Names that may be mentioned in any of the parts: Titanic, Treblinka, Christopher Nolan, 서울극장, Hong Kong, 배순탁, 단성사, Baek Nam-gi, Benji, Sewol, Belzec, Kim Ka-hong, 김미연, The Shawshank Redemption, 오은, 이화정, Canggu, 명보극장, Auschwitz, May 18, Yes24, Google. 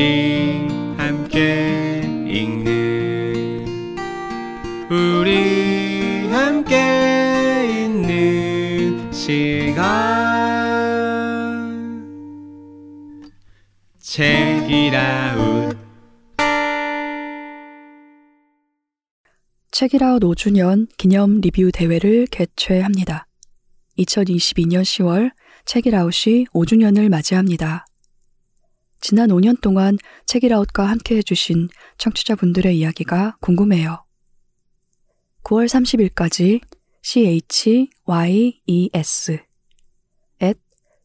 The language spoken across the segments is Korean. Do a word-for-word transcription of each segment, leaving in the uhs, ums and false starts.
우리 함께 읽는 우리 함께 읽는 시간 책이라웃 책이라웃 오 주년 기념 리뷰 대회를 개최합니다. 이천이십이 년 시월 책이라웃이 오 주년을 맞이합니다. 지난 오 년 동안 책이라웃과 함께해 주신 청취자분들의 이야기가 궁금해요. 구월 삼십일까지 씨에이치와이이에스 at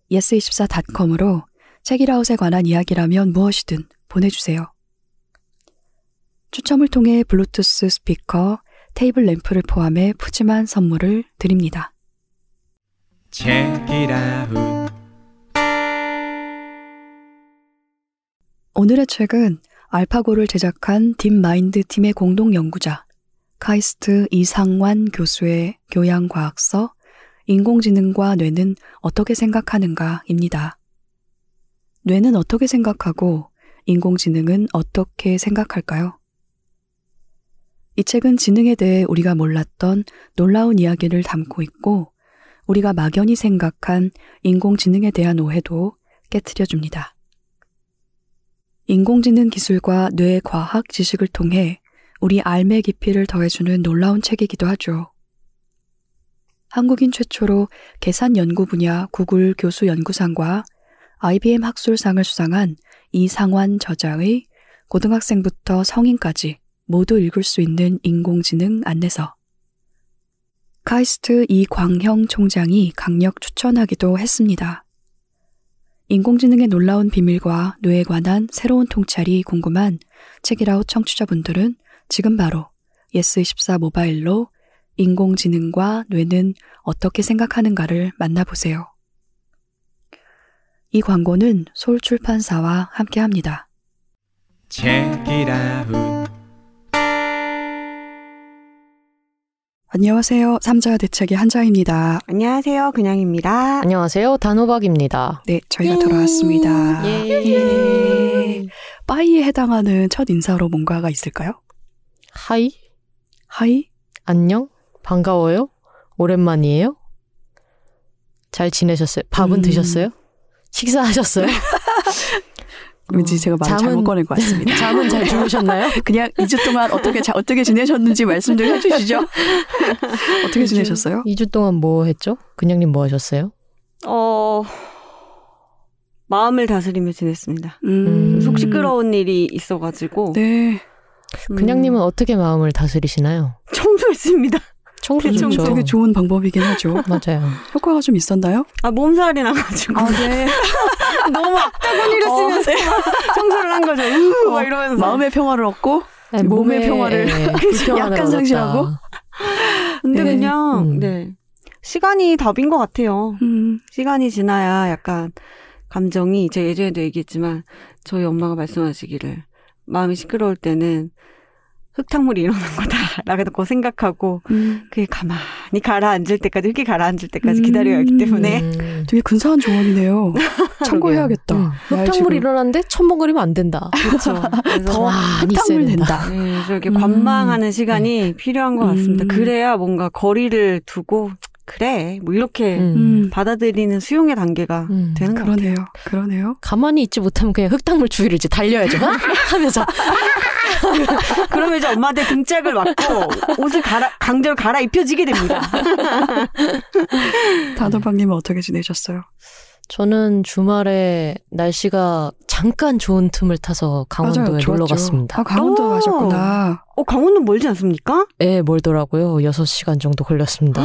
예스 이십사 닷컴으로 책이라웃에 관한 이야기라면 무엇이든 보내주세요. 추첨을 통해 블루투스 스피커, 테이블 램프를 포함해 푸짐한 선물을 드립니다. Check it out. 오늘의 책은 알파고를 제작한 딥마인드 팀의 공동 연구자 카이스트 이상환 교수의 교양과학서 인공지능과 뇌는 어떻게 생각하는가입니다. 뇌는 어떻게 생각하고 인공지능은 어떻게 생각할까요? 이 책은 지능에 대해 우리가 몰랐던 놀라운 이야기를 담고 있고 우리가 막연히 생각한 인공지능에 대한 오해도 깨트려줍니다. 인공지능 기술과 뇌의 과학 지식을 통해 우리 삶의 깊이를 더해주는 놀라운 책이기도 하죠. 한국인 최초로 계산 연구 분야 구글 교수 연구상과 아이비엠 학술상을 수상한 이상환 저자의 고등학생부터 성인까지 모두 읽을 수 있는 인공지능 안내서. 카이스트 이광형 총장이 강력 추천하기도 했습니다. 인공지능의 놀라운 비밀과 뇌에 관한 새로운 통찰이 궁금한 책이라웃 청취자분들은 지금 바로 예스 이십사 모바일로 인공지능과 뇌는 어떻게 생각하는가를 만나보세요. 이 광고는 서울출판사와 함께합니다. 책이라웃 안녕하세요. 삼자 대책의 한자입니다. 안녕하세요. 그냥입니다. 안녕하세요. 단호박입니다. 네, 저희가 예이. 돌아왔습니다. 예이. 예이. 빠이에 해당하는 첫 인사로 뭔가가 있을까요? 하이. 하이. 안녕. 반가워요. 오랜만이에요. 잘 지내셨어요? 밥은 음. 드셨어요? 식사하셨어요? 왠지 제가 말을 잠은, 잘못 꺼낸 것 같습니다. 잠은 잘 주무셨나요? 그냥 이 주 동안 어떻게 자, 어떻게 지내셨는지 말씀 좀 해주시죠. 어떻게 지내셨어요? 이 주 동안 뭐 했죠? 근영님 뭐 하셨어요? 어 마음을 다스리며 지냈습니다. 음. 속 시끄러운 일이 있어가지고. 네. 근영님은 음. 어떻게 마음을 다스리시나요? 청소했습니다. 청소 청소 되게 좋은 방법이긴 하죠. 맞아요. 효과가 좀 있었나요? 아 몸살이 나가지고. 아 네. 너무 악다구니를 쓰면서 어. 청소를 한 거죠. 어. 막 이러면서 마음의 평화를 얻고 아니, 몸의, 몸의 평화를 에, 약간 상실하고. 근데 네. 그냥 음. 네 시간이 답인 것 같아요. 음. 시간이 지나야 약간 감정이 제가 예전에도 얘기했지만 저희 엄마가 말씀하시기를 마음이 시끄러울 때는. 흙탕물이 일어난 거다라고 생각하고 음. 그게 가만히 가라앉을 때까지 흙이 가라앉을 때까지 음. 기다려야 하기 때문에 음. 되게 근사한 조언이네요. 참고해야겠다. 음. 흙탕물이 일어났는데 첨벙거리면 안 된다. 그렇죠. 더 흙탕물 된다. 네, 이렇게 음. 관망하는 시간이 음. 필요한 것 같습니다. 음. 그래야 뭔가 거리를 두고 그래 뭐 이렇게 음. 받아들이는 수용의 단계가 음. 되는 것 그러네요. 같아요. 그러네요. 가만히 있지 못하면 그냥 흙탕물 주위를 이제 달려야죠. 하면서. 그러면 이제 엄마한테 등짝을 맞고 옷을 갈아, 강제로 갈아입혀지게 됩니다. 단호박님은 어떻게 지내셨어요? 저는 주말에 날씨가 잠깐 좋은 틈을 타서 강원도에 놀러 갔습니다. 아, 강원도 가셨구나. 어, 강원도 멀지 않습니까? 네, 멀더라고요. 여섯 시간 정도 걸렸습니다.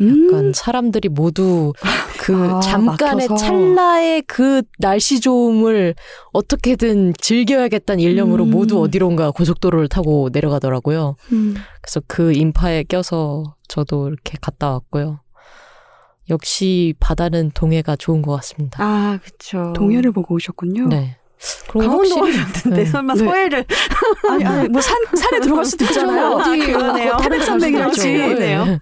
약간 음. 사람들이 모두 그 아, 잠깐의 막혀서. 찰나의 그 날씨 좋음을 어떻게든 즐겨야겠다는 일념으로 음. 모두 어디론가 고속도로를 타고 내려가더라고요. 음. 그래서 그 인파에 껴서 저도 이렇게 갔다 왔고요. 역시 바다는 동해가 좋은 것 같습니다. 아, 그렇죠. 동해를 보고 오셨군요. 네. 강원도 가셨는데 네. 설마 네. 서해를 아니, 아니 뭐 산, 산에 들어갈 수도 있잖아요. 어디 태백산맥이었지. 네.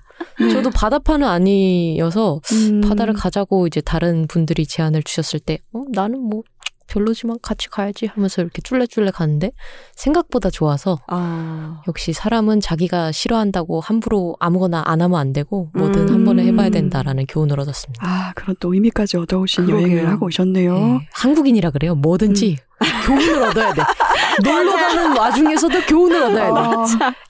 저도 바다파는 아니어서 음. 바다를 가자고 이제 다른 분들이 제안을 주셨을 때 어, 나는 뭐 별로지만 같이 가야지 하면서 이렇게 쫄래쫄래 가는데 생각보다 좋아서 아. 역시 사람은 자기가 싫어한다고 함부로 아무거나 안 하면 안 되고 뭐든 음. 한 번에 해봐야 된다라는 교훈을 얻었습니다. 아 그런 또 의미까지 얻어오신 그러게요. 여행을 하고 오셨네요. 네. 한국인이라 그래요. 뭐든지 음. 교훈을 얻어야 돼. 놀러 가는 와중에서도 교훈을 얻어야 돼. 어.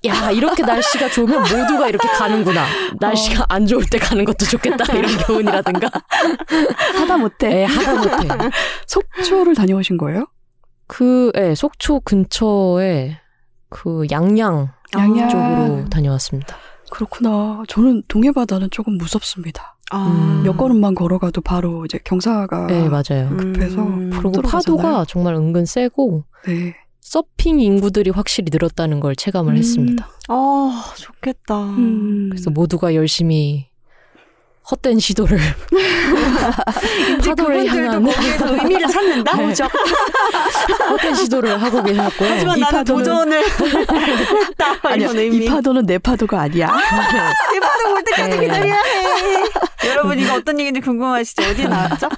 야 이렇게 날씨가 좋으면 모두가 이렇게 가는구나. 날씨가 어. 안 좋을 때 가는 것도 좋겠다. 이런 교훈이라든가. 하다 못해. 네, 하다 못해. 속초를 다녀오신 거예요? 그, 예, 네, 속초 근처에 그 양양, 양양 쪽으로 다녀왔습니다. 그렇구나. 저는 동해바다는 조금 무섭습니다. 아. 몇 걸음만 걸어가도 바로 이제 경사가 네, 맞아요. 급해서 음. 그리고 파도가 정말 은근 세고 네. 서핑 인구들이 확실히 늘었다는 걸 체감을 음. 했습니다. 아 좋겠다. 음. 그래서 모두가 열심히 헛된 시도를 파도를 향한 거기에서 의미를 찾는다? 네. 오죠. 헛된 시도를 하고 계셨고요. 하지만 이 나는 파도는... 도전을 했다. 아니요, 이 파도는 내 파도가 아니야. 내 파도 올 때까지 네. 기다려야 해. 여러분 이거 어떤 얘기인지 궁금하시죠? 어디에 나왔죠?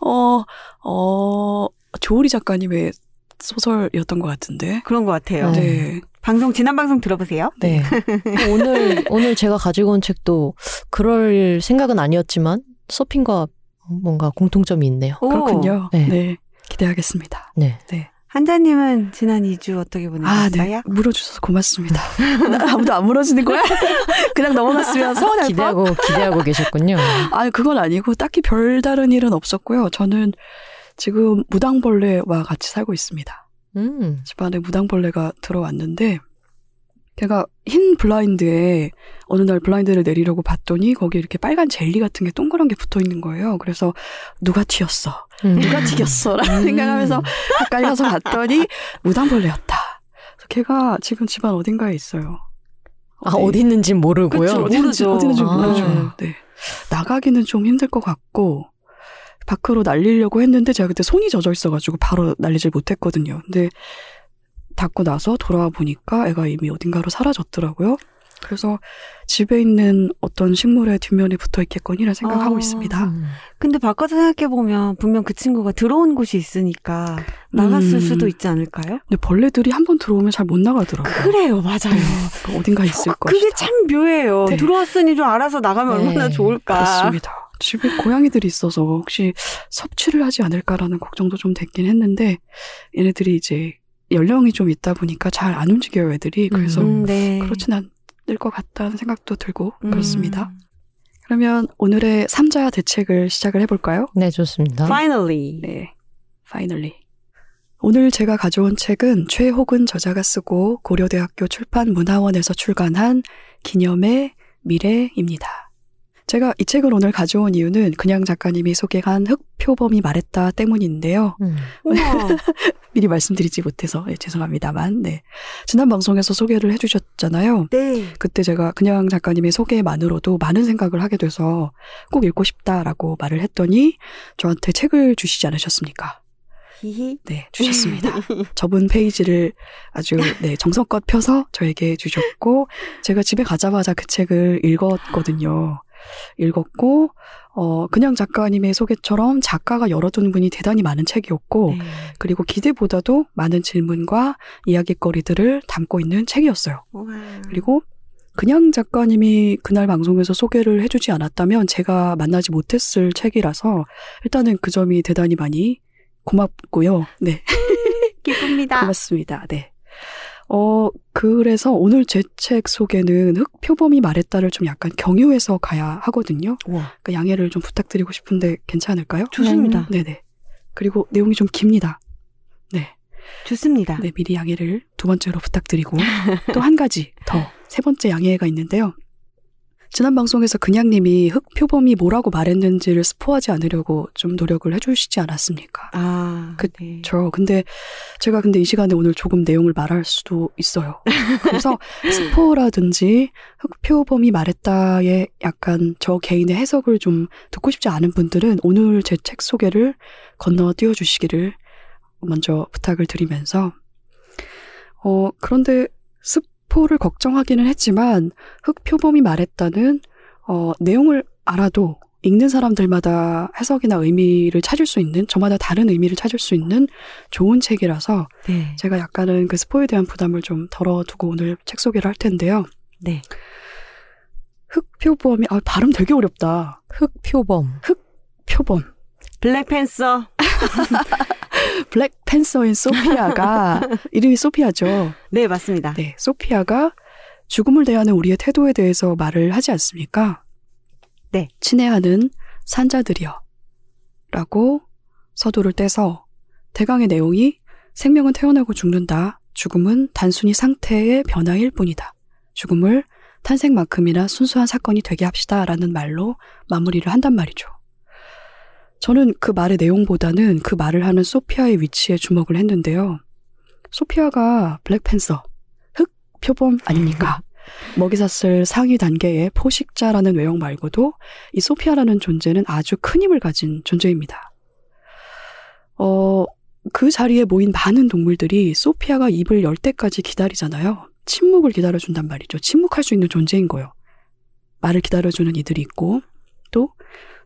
어, 어, 조오리 작가님의 소설이었던 것 같은데. 그런 것 같아요. 네. 방송 지난 방송 들어보세요. 네. 오늘 오늘 제가 가지고 온 책도 그럴 생각은 아니었지만 서핑과 뭔가 공통점이 있네요. 오, 그렇군요. 네. 네. 기대하겠습니다. 네. 네. 한자님은 지난 이 주 어떻게 보내셨어요? 아, 네. 물어주셔서 고맙습니다. 아무도 안 물어주는 거야? 그냥 넘어갔으면 서운할 기대하고 법? 기대하고 계셨군요. 아, 그건 아니고 딱히 별다른 일은 없었고요. 저는 지금 무당벌레와 같이 살고 있습니다. 음. 집안에 무당벌레가 들어왔는데 걔가 흰 블라인드에 어느 날 블라인드를 내리려고 봤더니 거기에 이렇게 빨간 젤리 같은 게 동그란 게 붙어있는 거예요. 그래서 누가 튀었어? 음. 누가 튀겼어? 라는 음. 생각하면서 가까이 가서 봤더니 무당벌레였다. 그래서 걔가 지금 집안 어딘가에 있어요. 아 네. 어디 있는지 모르고요? 그쵸, 어디 있는지 모르죠. 아. 네. 나가기는 좀 힘들 것 같고 밖으로 날리려고 했는데 제가 그때 손이 젖어 있어가지고 바로 날리질 못했거든요. 근데 닦고 나서 돌아와 보니까 애가 이미 어딘가로 사라졌더라고요. 그래서 집에 있는 어떤 식물의 뒷면에 붙어있겠거니라 생각하고 아, 있습니다. 근데 바꿔서 생각해보면 분명 그 친구가 들어온 곳이 있으니까 나갔을 음, 수도 있지 않을까요? 근데 벌레들이 한번 들어오면 잘 못 나가더라고요. 그래요. 맞아요. 네, 어딘가 있을 어, 것이다. 그게 참 묘해요. 네. 들어왔으니 좀 알아서 나가면 네, 얼마나 좋을까. 그렇습니다. 집에 고양이들이 있어서 혹시 섭취를 하지 않을까라는 걱정도 좀 됐긴 했는데 얘네들이 이제 연령이 좀 있다 보니까 잘 안 움직여요 애들이. 그래서 음, 네. 그렇진 않을 것 같다는 생각도 들고 음. 그렇습니다. 그러면 오늘의 삼자 대책을 시작을 해볼까요? 네, 좋습니다. Finally. 네, Finally. 오늘 제가 가져온 책은 최호근 저자가 쓰고 고려대학교 출판문화원에서 출간한 기념의 미래입니다. 제가 이 책을 오늘 가져온 이유는 그냥 작가님이 소개한 흑표범이 말했다 때문인데요. 음. 미리 말씀드리지 못해서 네, 죄송합니다만. 네. 지난 방송에서 소개를 해주셨잖아요. 네. 그때 제가 그냥 작가님의 소개만으로도 많은 생각을 하게 돼서 꼭 읽고 싶다라고 말을 했더니 저한테 책을 주시지 않으셨습니까? 네, 주셨습니다. 접은 페이지를 아주 네, 정성껏 펴서 저에게 주셨고 제가 집에 가자마자 그 책을 읽었거든요. 읽었고 어, 그냥 작가님의 소개처럼 작가가 열어둔 분이 대단히 많은 책이었고 네. 그리고 기대보다도 많은 질문과 이야깃거리들을 담고 있는 책이었어요. 우와. 그리고 그냥 작가님이 그날 방송에서 소개를 해주지 않았다면 제가 만나지 못했을 책이라서 일단은 그 점이 대단히 많이 고맙고요. 네. 기쁩니다. 고맙습니다. 네. 어, 그래서 오늘 제 책 소개는 흑표범이 말했다를 좀 약간 경유해서 가야 하거든요. 그러니까 양해를 좀 부탁드리고 싶은데 괜찮을까요? 좋습니다. 네네. 그리고 내용이 좀 깁니다. 네. 좋습니다. 네, 미리 양해를 두 번째로 부탁드리고 또 한 가지 더 세 번째 양해가 있는데요. 지난 방송에서 그냥님이 흑표범이 뭐라고 말했는지를 스포하지 않으려고 좀 노력을 해주시지 않았습니까? 아, 그렇죠. 네. 근데 제가 근데 이 시간에 오늘 조금 내용을 말할 수도 있어요. 그래서 스포라든지 흑표범이 말했다의 약간 저 개인의 해석을 좀 듣고 싶지 않은 분들은 오늘 제 책 소개를 건너뛰어 주시기를 먼저 부탁을 드리면서 어 그런데 스포 스포를 걱정하기는 했지만 흑표범이 말했다는 어, 내용을 알아도 읽는 사람들마다 해석이나 의미를 찾을 수 있는, 저마다 다른 의미를 찾을 수 있는 좋은 책이라서 네. 제가 약간은 그 스포에 대한 부담을 좀 덜어두고 오늘 책 소개를 할 텐데요. 네. 흑표범이, 아, 발음 되게 어렵다. 흑표범. 흑표범. 블랙팬서. 블랙팬서인 소피아가, 이름이 소피아죠. 네, 맞습니다. 네, 소피아가 죽음을 대하는 우리의 태도에 대해서 말을 하지 않습니까? 네. 친애하는 산자들이여 라고 서두를 떼서 대강의 내용이 생명은 태어나고 죽는다. 죽음은 단순히 상태의 변화일 뿐이다. 죽음을 탄생만큼이나 순수한 사건이 되게 합시다 라는 말로 마무리를 한단 말이죠. 저는 그 말의 내용보다는 그 말을 하는 소피아의 위치에 주목을 했는데요. 소피아가 블랙팬서, 흑표범 아닙니까? 먹이사슬 상위 단계의 포식자라는 외형 말고도 이 소피아라는 존재는 아주 큰 힘을 가진 존재입니다. 어, 그 자리에 모인 많은 동물들이 소피아가 입을 열 때까지 기다리잖아요. 침묵을 기다려준단 말이죠. 침묵할 수 있는 존재인 거예요. 말을 기다려주는 이들이 있고 또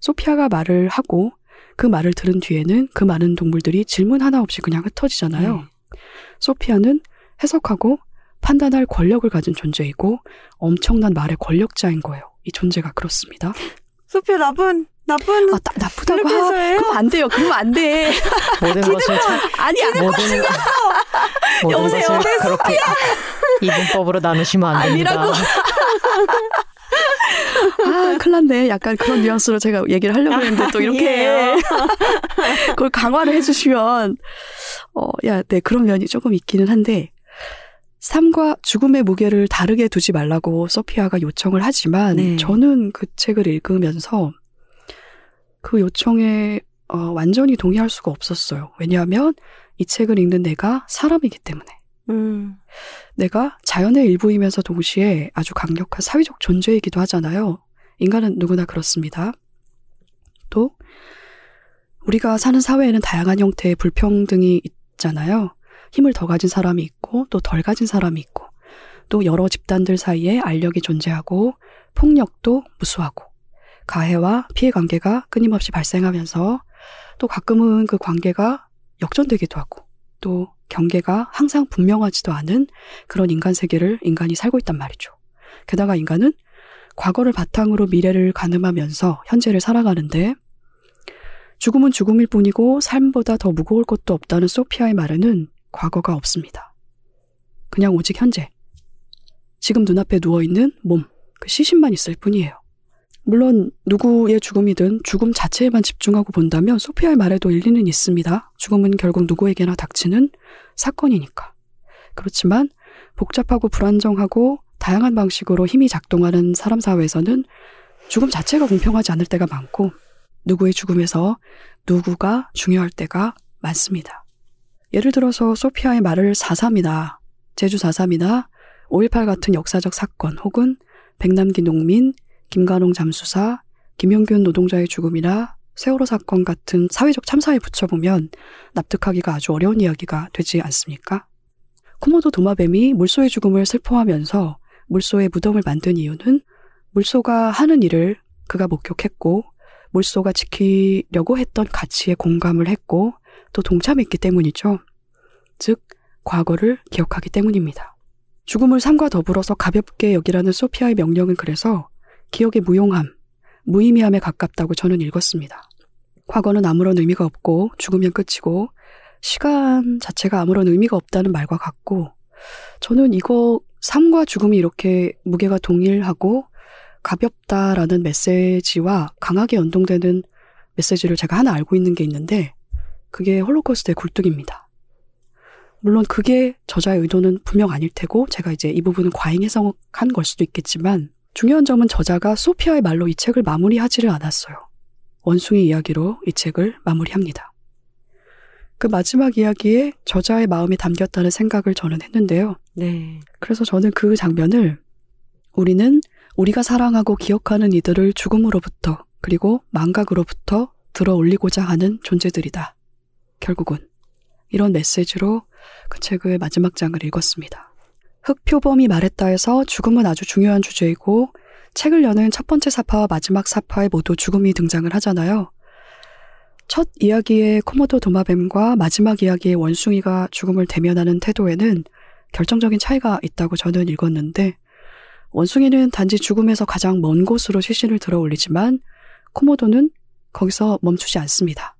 소피아가 말을 하고 그 말을 들은 뒤에는 그 많은 동물들이 질문 하나 없이 그냥 흩어지잖아요. 네. 소피아는 해석하고 판단할 권력을 가진 존재이고 엄청난 말의 권력자인 거예요. 이 존재가 그렇습니다. 소피아 나쁜 나쁜 아, 나, 나쁘다고 하, 그럼 안 돼요. 그러면 안 돼. 모든 것을 아니야. 모든 모든 것을 그렇게 이분법으로 나누시면 안 됩니다. 아니라고. 아, 큰일 났네. 약간 그런 뉘앙스로 제가 얘기를 하려고 했는데 또 이렇게 예. 그걸 강화를 해주시면 어, 야, 네, 그런 면이 조금 있기는 한데 삶과 죽음의 무게를 다르게 두지 말라고 소피아가 요청을 하지만 네. 저는 그 책을 읽으면서 그 요청에 어, 완전히 동의할 수가 없었어요. 왜냐하면 이 책을 읽는 내가 사람이기 때문에 음. 내가 자연의 일부이면서 동시에 아주 강력한 사회적 존재이기도 하잖아요. 인간은 누구나 그렇습니다. 또 우리가 사는 사회에는 다양한 형태의 불평등이 있잖아요. 힘을 더 가진 사람이 있고 또 덜 가진 사람이 있고 또 여러 집단들 사이에 알력이 존재하고 폭력도 무수하고 가해와 피해 관계가 끊임없이 발생하면서 또 가끔은 그 관계가 역전되기도 하고 또 경계가 항상 분명하지도 않은 그런 인간 세계를 인간이 살고 있단 말이죠. 게다가 인간은 과거를 바탕으로 미래를 가늠하면서 현재를 살아가는데 죽음은 죽음일 뿐이고 삶보다 더 무거울 것도 없다는 소피아의 말에는 과거가 없습니다. 그냥 오직 현재, 지금 눈앞에 누워있는 몸, 그 시신만 있을 뿐이에요. 물론 누구의 죽음이든 죽음 자체에만 집중하고 본다면 소피아의 말에도 일리는 있습니다. 죽음은 결국 누구에게나 닥치는 사건이니까. 그렇지만 복잡하고 불안정하고 다양한 방식으로 힘이 작동하는 사람 사회에서는 죽음 자체가 공평하지 않을 때가 많고 누구의 죽음에서 누구가 중요할 때가 많습니다. 예를 들어서 소피아의 말을 사삼이나 제주 사 삼이나 오일팔 같은 역사적 사건 혹은 백남기 농민, 김가홍 잠수사, 김용균 노동자의 죽음이나 세월호 사건 같은 사회적 참사에 붙여보면 납득하기가 아주 어려운 이야기가 되지 않습니까? 코모도 도마뱀이 물소의 죽음을 슬퍼하면서 물소의 무덤을 만든 이유는 물소가 하는 일을 그가 목격했고 물소가 지키려고 했던 가치에 공감을 했고 또 동참했기 때문이죠. 즉, 과거를 기억하기 때문입니다. 죽음을 삶과 더불어서 가볍게 여기라는 소피아의 명령은 그래서 기억의 무용함, 무의미함에 가깝다고 저는 읽었습니다. 과거는 아무런 의미가 없고 죽으면 끝이고 시간 자체가 아무런 의미가 없다는 말과 같고 저는 이거 삶과 죽음이 이렇게 무게가 동일하고 가볍다라는 메시지와 강하게 연동되는 메시지를 제가 하나 알고 있는 게 있는데 그게 홀로코스트의 굴뚝입니다. 물론 그게 저자의 의도는 분명 아닐 테고 제가 이제 이 부분은 과잉 해석한 걸 수도 있겠지만 중요한 점은 저자가 소피아의 말로 이 책을 마무리하지를 않았어요. 원숭이 이야기로 이 책을 마무리합니다. 그 마지막 이야기에 저자의 마음이 담겼다는 생각을 저는 했는데요. 네. 그래서 저는 그 장면을 우리는 우리가 사랑하고 기억하는 이들을 죽음으로부터 그리고 망각으로부터 들어올리고자 하는 존재들이다. 결국은 이런 메시지로 그 책의 마지막 장을 읽었습니다. 흑표범이 말했다 해서 죽음은 아주 중요한 주제이고 책을 여는 첫 번째 사파와 마지막 사파에 모두 죽음이 등장을 하잖아요. 첫 이야기의 코모도 도마뱀과 마지막 이야기의 원숭이가 죽음을 대면하는 태도에는 결정적인 차이가 있다고 저는 읽었는데, 원숭이는 단지 죽음에서 가장 먼 곳으로 시신을 들어 올리지만 코모도는 거기서 멈추지 않습니다.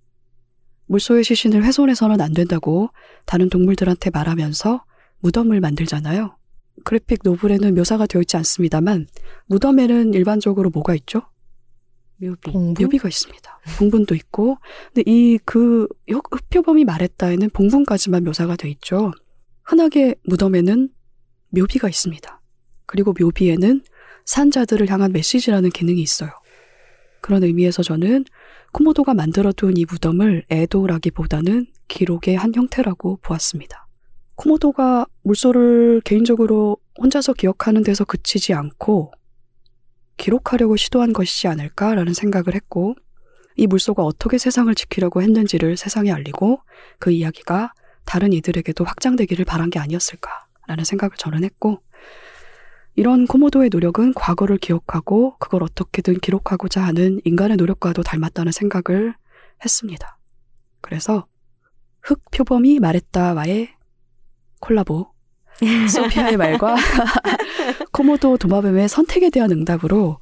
물소의 시신을 훼손해서는 안 된다고 다른 동물들한테 말하면서 무덤을 만들잖아요. 그래픽 노블에는 묘사가 되어 있지 않습니다만 무덤에는 일반적으로 뭐가 있죠? 묘비. 봉분? 묘비가 있습니다. 봉분도 있고, 근데 이 그 흡표범이 말했다에는 봉분까지만 묘사가 되어 있죠. 흔하게 무덤에는 묘비가 있습니다. 그리고 묘비에는 산자들을 향한 메시지라는 기능이 있어요. 그런 의미에서 저는 코모도가 만들어둔 이 무덤을 애도라기보다는 기록의 한 형태라고 보았습니다. 코모도가 물소를 개인적으로 혼자서 기억하는 데서 그치지 않고 기록하려고 시도한 것이지 않을까라는 생각을 했고, 이 물소가 어떻게 세상을 지키려고 했는지를 세상에 알리고 그 이야기가 다른 이들에게도 확장되기를 바란 게 아니었을까라는 생각을 저는 했고, 이런 코모도의 노력은 과거를 기억하고 그걸 어떻게든 기록하고자 하는 인간의 노력과도 닮았다는 생각을 했습니다. 그래서 흑표범이 말했다와의 콜라보, 소피아의 말과 코모도 도마뱀의 선택에 대한 응답으로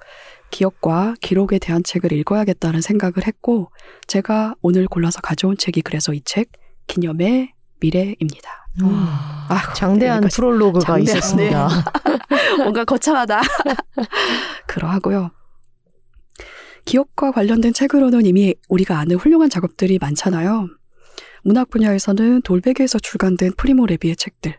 기억과 기록에 대한 책을 읽어야겠다는 생각을 했고, 제가 오늘 골라서 가져온 책이 그래서 이 책 기념의 미래입니다. 음. 아, 장대한 네, 프롤로그가 장대한, 있었습니다. 네. 뭔가 거창하다. 그러하고요. 기억과 관련된 책으로는 이미 우리가 아는 훌륭한 작업들이 많잖아요. 문학 분야에서는 돌베개에서 출간된 프리모 레비의 책들,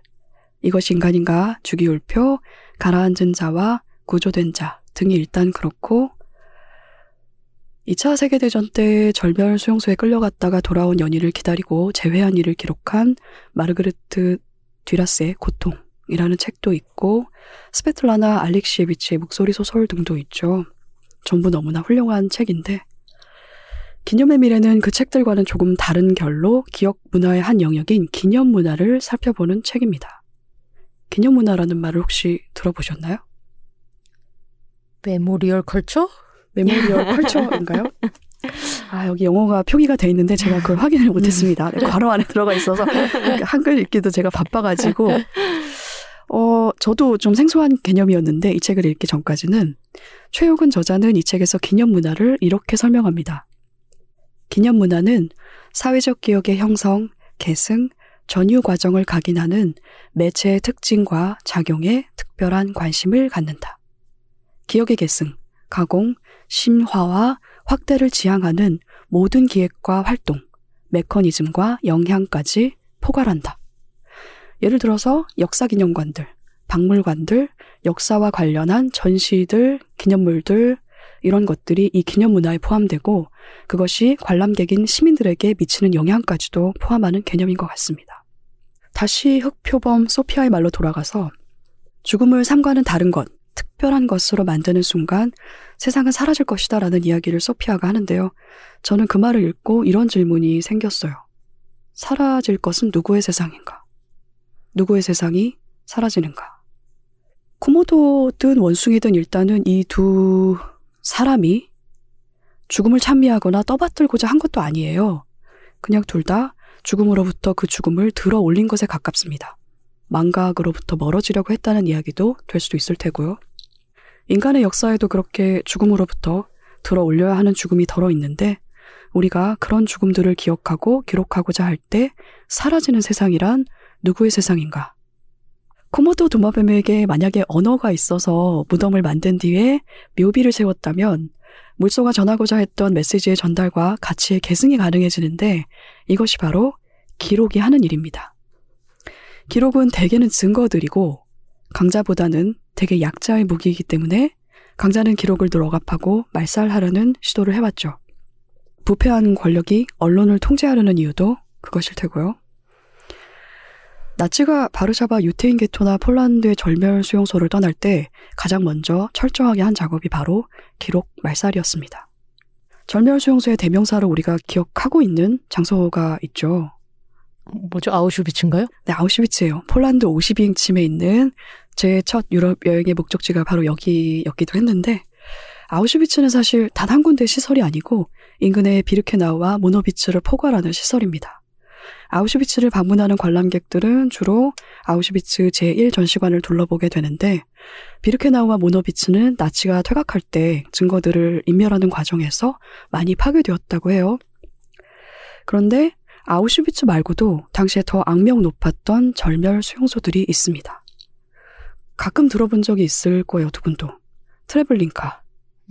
이것이 인간인가, 주기율표, 가라앉은 자와 구조된 자 등이 일단 그렇고, 이 차 세계대전 때 절멸 수용소에 끌려갔다가 돌아온 연인을 기다리고 재회한 일을 기록한 마르그레트 듀라스의 고통이라는 책도 있고, 스베틀라나 알렉시예비치의 목소리 소설 등도 있죠. 전부 너무나 훌륭한 책인데, 기념의 미래는 그 책들과는 조금 다른 결로 기억 문화의 한 영역인 기념 문화를 살펴보는 책입니다. 기념 문화라는 말을 혹시 들어보셨나요? 메모리얼 컬처? 메모리얼 컬처인가요? 아, 여기 영어가 표기가 돼 있는데 제가 그걸 확인을 못했습니다. 네, 괄호 안에 들어가 있어서 한글 읽기도 제가 바빠가지고. 어, 저도 좀 생소한 개념이었는데 이 책을 읽기 전까지는 최욱은 저자는 이 책에서 기념 문화를 이렇게 설명합니다. 기념 문화는 사회적 기억의 형성, 계승, 전유 과정을 각인하는 매체의 특징과 작용에 특별한 관심을 갖는다. 기억의 계승, 가공, 심화와 확대를 지향하는 모든 기획과 활동, 메커니즘과 영향까지 포괄한다. 예를 들어서 역사기념관들, 박물관들, 역사와 관련한 전시들, 기념물들, 이런 것들이 이 기념 문화에 포함되고, 그것이 관람객인 시민들에게 미치는 영향까지도 포함하는 개념인 것 같습니다. 다시 흑표범 소피아의 말로 돌아가서 죽음을 삶과는 다른 것, 특별한 것으로 만드는 순간 세상은 사라질 것이다 라는 이야기를 소피아가 하는데요. 저는 그 말을 읽고 이런 질문이 생겼어요. 사라질 것은 누구의 세상인가? 누구의 세상이 사라지는가? 코모도든 원숭이든 일단은 이 두 사람이 죽음을 찬미하거나 떠받들고자 한 것도 아니에요. 그냥 둘 다 죽음으로부터 그 죽음을 들어 올린 것에 가깝습니다. 망각으로부터 멀어지려고 했다는 이야기도 될 수도 있을 테고요. 인간의 역사에도 그렇게 죽음으로부터 들어 올려야 하는 죽음이 덜어 있는데, 우리가 그런 죽음들을 기억하고 기록하고자 할 때 사라지는 세상이란 누구의 세상인가? 코모도 도마뱀에게 만약에 언어가 있어서 무덤을 만든 뒤에 묘비를 세웠다면 물소가 전하고자 했던 메시지의 전달과 가치의 계승이 가능해지는데, 이것이 바로 기록이 하는 일입니다. 기록은 대개는 증거들이고 강자보다는 대개 약자의 무기이기 때문에 강자는 기록을 늘 억압하고 말살하려는 시도를 해왔죠. 부패한 권력이 언론을 통제하려는 이유도 그것일 테고요. 나치가 바르샤바 유태인 게토나 폴란드의 절멸 수용소를 떠날 때 가장 먼저 철저하게 한 작업이 바로 기록 말살이었습니다. 절멸 수용소의 대명사로 우리가 기억하고 있는 장소가 있죠. 뭐죠? 아우슈비츠인가요? 네, 아우슈비츠예요. 폴란드 오십이 인침에 있는 제 첫 유럽 여행의 목적지가 바로 여기였기도 했는데, 아우슈비츠는 사실 단 한 군데 시설이 아니고 인근의 비르케나우와 모노비츠를 포괄하는 시설입니다. 아우슈비츠를 방문하는 관람객들은 주로 아우슈비츠 제일 전시관을 둘러보게 되는데, 비르케나우와 모노비츠는 나치가 퇴각할 때 증거들을 인멸하는 과정에서 많이 파괴되었다고 해요. 그런데 아우슈비츠 말고도 당시에 더 악명 높았던 절멸 수용소들이 있습니다. 가끔 들어본 적이 있을 거예요, 두 분도. 트레블링카,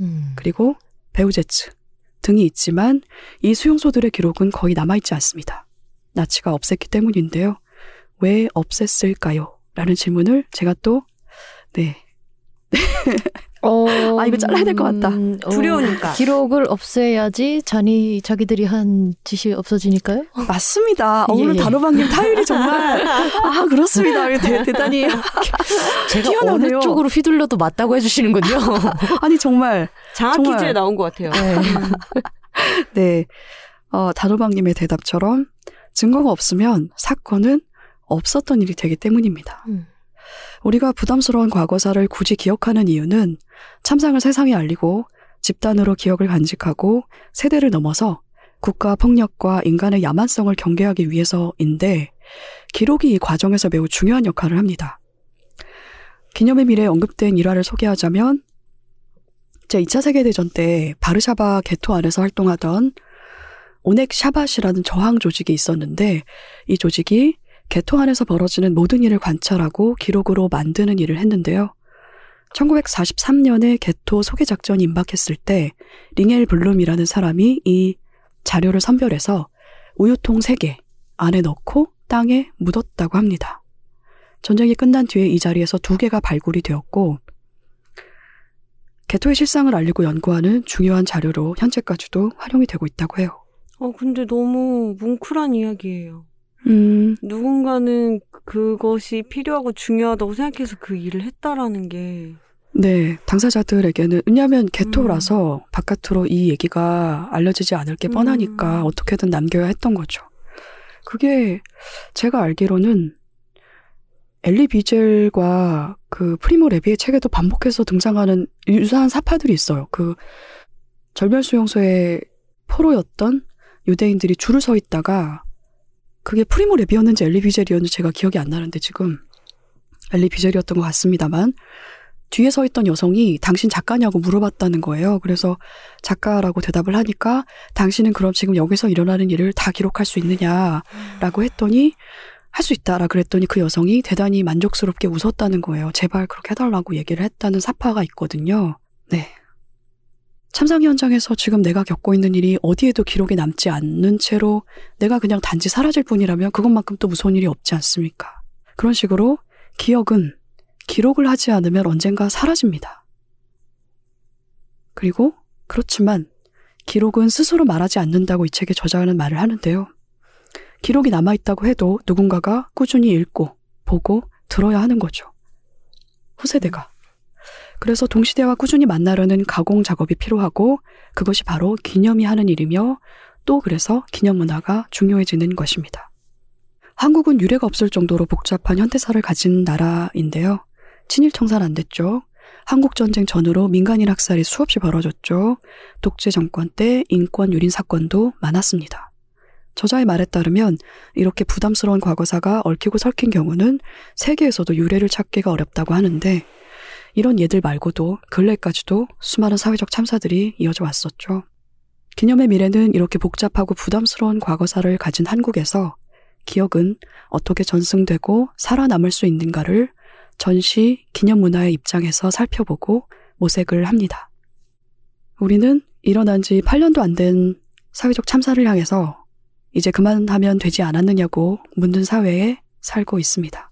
음. 그리고 베우제츠 등이 있지만 이 수용소들의 기록은 거의 남아있지 않습니다. 나치가 없앴기 때문인데요. 왜 없앴을까요? 라는 질문을 제가 또 네. 어, 아 이거 잘라야 될 것 같다. 음, 두려우니까. 어, 기록을 없애야지 자니, 자기들이 한 짓이 없어지니까요? 맞습니다. 예, 오늘 예. 단호박님 타율이 정말 아 그렇습니다. 대, 대단히 제가 뛰어나네요. 어느 쪽으로 휘둘러도 맞다고 해주시는군요. 아니 정말 장학 정말. 퀴즈에 나온 것 같아요. 네, 네. 어, 단호박님의 대답처럼 증거가 없으면 사건은 없었던 일이 되기 때문입니다. 음. 우리가 부담스러운 과거사를 굳이 기억하는 이유는 참상을 세상에 알리고 집단으로 기억을 간직하고 세대를 넘어서 국가 폭력과 인간의 야만성을 경계하기 위해서인데, 기록이 이 과정에서 매우 중요한 역할을 합니다. 기념의 미래에 언급된 일화를 소개하자면, 제이 차 세계대전 때 바르샤바 게토 안에서 활동하던 오넥 샤밧이라는 저항 조직이 있었는데, 이 조직이 게토 안에서 벌어지는 모든 일을 관찰하고 기록으로 만드는 일을 했는데요. 천구백사십삼 년에 게토 소개작전이 임박했을 때 링엘 블룸이라는 사람이 이 자료를 선별해서 우유통 세 개 안에 넣고 땅에 묻었다고 합니다. 전쟁이 끝난 뒤에 이 자리에서 두 개가 발굴이 되었고, 게토의 실상을 알리고 연구하는 중요한 자료로 현재까지도 활용이 되고 있다고 해요. 어, 근데 너무 뭉클한 이야기예요. 음. 누군가는 그것이 필요하고 중요하다고 생각해서 그 일을 했다라는 게. 네, 당사자들에게는, 왜냐하면 게토라서 음. 바깥으로 이 얘기가 알려지지 않을 게 뻔하니까 음. 어떻게든 남겨야 했던 거죠. 그게 제가 알기로는 엘리 비젤과 그 프리모 레비의 책에도 반복해서 등장하는 유사한 사파들이 있어요. 그 절멸수용소의 포로였던 유대인들이 줄을 서 있다가, 그게 프리모 레비였는지 엘리 비젤이었는지 제가 기억이 안 나는데 지금 엘리 비젤이었던 것 같습니다만, 뒤에 서 있던 여성이 당신 작가냐고 물어봤다는 거예요. 그래서 작가라고 대답을 하니까 당신은 그럼 지금 여기서 일어나는 일을 다 기록할 수 있느냐라고 했더니 할 수 있다라 그랬더니 그 여성이 대단히 만족스럽게 웃었다는 거예요. 제발 그렇게 해달라고 얘기를 했다는 사파가 있거든요. 네. 참상 현장에서 지금 내가 겪고 있는 일이 어디에도 기록이 남지 않는 채로 내가 그냥 단지 사라질 뿐이라면 그것만큼 또 무서운 일이 없지 않습니까? 그런 식으로 기억은 기록을 하지 않으면 언젠가 사라집니다. 그리고 그렇지만 기록은 스스로 말하지 않는다고 이 책의 저자는 말을 하는데요. 기록이 남아있다고 해도 누군가가 꾸준히 읽고 보고 들어야 하는 거죠. 후세대가. 그래서 동시대와 꾸준히 만나려는 가공 작업이 필요하고, 그것이 바로 기념이 하는 일이며 또 그래서 기념 문화가 중요해지는 것입니다. 한국은 유례가 없을 정도로 복잡한 현대사를 가진 나라인데요. 친일 청산 안 됐죠. 한국전쟁 전후로 민간인 학살이 수없이 벌어졌죠. 독재 정권 때 인권 유린 사건도 많았습니다. 저자의 말에 따르면 이렇게 부담스러운 과거사가 얽히고 설킨 경우는 세계에서도 유례를 찾기가 어렵다고 하는데, 이런 예들 말고도 근래까지도 수많은 사회적 참사들이 이어져 왔었죠. 기념의 미래는 이렇게 복잡하고 부담스러운 과거사를 가진 한국에서 기억은 어떻게 전승되고 살아남을 수 있는가를 전시 기념 문화의 입장에서 살펴보고 모색을 합니다. 우리는 일어난 지 팔 년도 안 된 사회적 참사를 향해서 이제 그만하면 되지 않았느냐고 묻는 사회에 살고 있습니다.